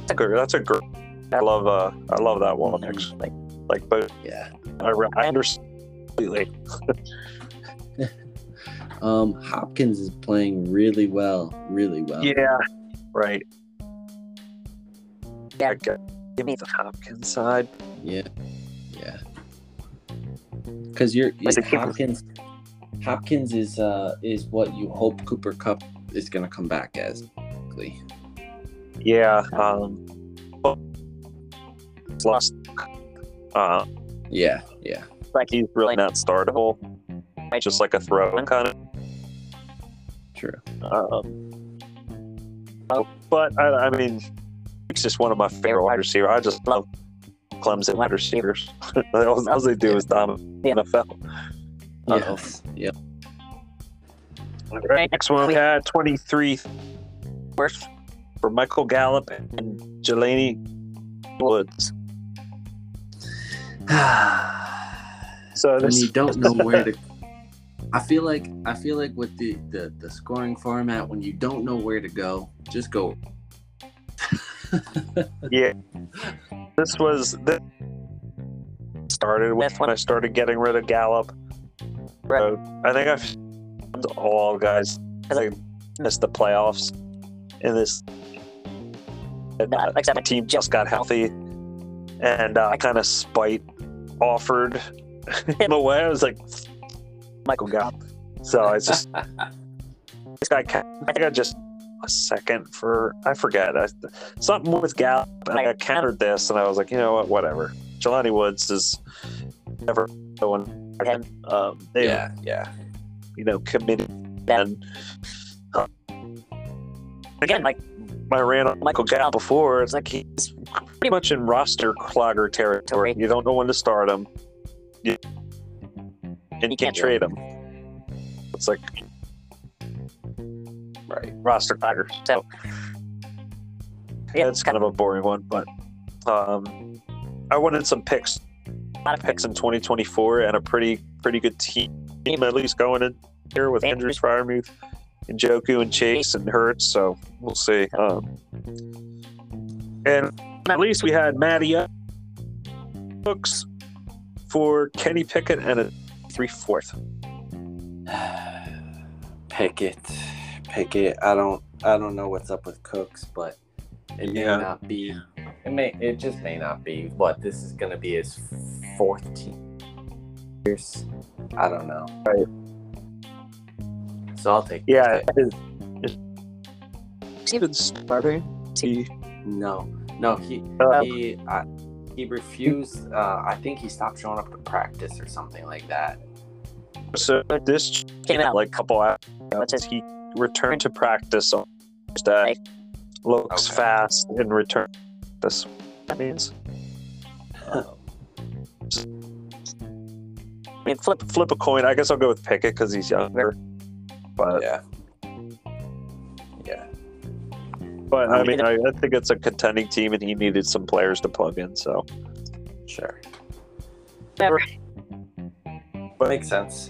that's a great. I love. Uh, I love that one. Actually, like, but yeah, I, I understand completely. um, Hopkins is playing really well. Really well. Yeah. Right. Yeah. Okay. Give me the Hopkins side. Yeah. Yeah. Because you're Hopkins. Hopkins is uh, is what you hope Cooper Cup is going to come back as. Basically. Yeah. Um, lost. Uh, yeah, yeah. Like he's really like, not startable. Just like a throw kind of. True. Um, oh, but I, I mean, he's just one of my favorite wide receivers. I just love Clemson wide receivers. all, all they do is dominate the N F L. Yes. Uh-oh. Yep. All right, next one we had twenty-three worth for Michael Gallup and Jelani Woods. So this... and you don't know where to. I feel like I feel like with the, the, the scoring format, when you don't know where to go, just go. yeah. This was the started with when I started getting rid of Gallup. Right. I think I've found all guys I missed the playoffs in this. And, uh, like my team just got healthy, and uh, I kind of spite offered him away. I was like, Michael Gallup. So I just this guy. I got just a second for I forget I, something with Gallup, and I got countered this, and I was like, you know what, whatever. Jelani Woods is never going. Um, they yeah, were, yeah. You know, committed. And uh, again, like my rant on Michael Gallup before, it's like he's pretty much in roster clogger territory. You don't know when to start him, you, and you can't trade him. It's like right roster clogger. So yeah, it's kind of a boring one, but um, I wanted some picks. A lot of picks in twenty twenty-four and a pretty pretty good team at least going in here with Andrews, Fryermuth, and Njoku, and Chase, and Hurts. So we'll see. Um, and at least we had Matty Hooks for Kenny Pickett and a three-fourth. Pickett, Pickett. I don't, I don't know what's up with Cooks, but it may yeah. not be. It may, it just may not be. What this is going to be his fourth team. I don't know. Right. So I'll take it. Yeah. Steven Starbury? No. No, he um, he I, he refused. Uh, I think he stopped showing up to practice or something like that. So this came out like a couple hours ago. It says he returned to practice on Thursday. Looks okay. fast and return. That's what that means. Um, so, I mean, flip, flip a coin. I guess I'll go with Pickett because he's younger. But, yeah. Yeah. But I mean, I, I think it's a contending team, and he needed some players to plug in. So, sure. Never. But makes sense.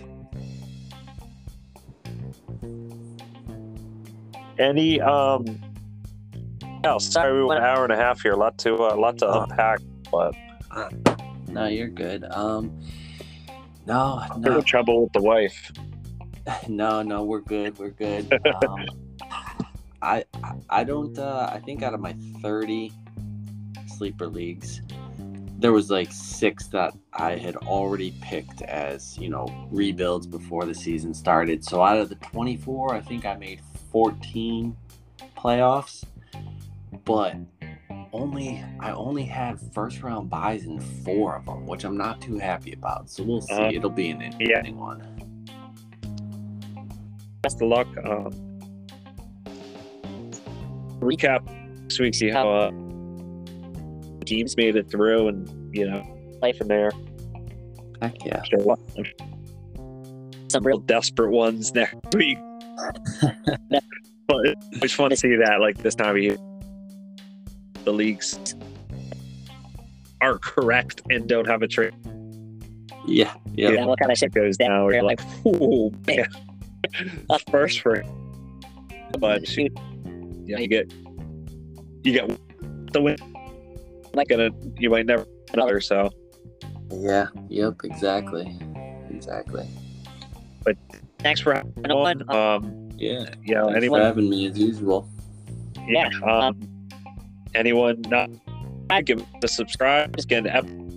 Any um? Oh, sorry, we went an hour and a half here. A lot to a uh, lot to uh, unpack. But uh, no, you're good. Um, no, no. There's trouble with the wife. No, no, we're good. We're good. Um, I, I don't. Uh, I think out of my thirty sleeper leagues, there was like six that I had already picked as, you know, rebuilds before the season started. So out of the twenty-four, I think I made fourteen playoffs, but only I only had first round buys in four of them, which I'm not too happy about. So we'll see. Um, It'll be an interesting yeah. one. Best of luck. Um, recap next week, see how uh, teams made it through and, you know, play from there. Heck yeah. Some real desperate ones next week. But I just want to see that, like, this time of year, the leagues are correct and don't have a trade. Yeah. Yeah. yeah. What kind of shit goes down? We're like, oh, man. First for but she, yeah, you get you get the win. Like gonna you might never another so. Yeah. Yep. Exactly. Exactly. But thanks for having on. Um, um, yeah. Yeah. Thanks anyone, for having me as usual. Yeah. yeah um, um, anyone not I give the subscribe again to Apple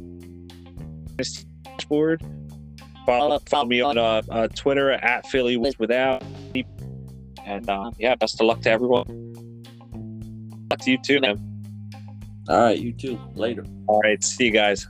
Dashboard. Follow, follow me on uh, uh, Twitter at Phillywizwitout. And uh, yeah, best of luck to everyone. Best of luck to you too, man. All right, you too. Later. All right, see you guys.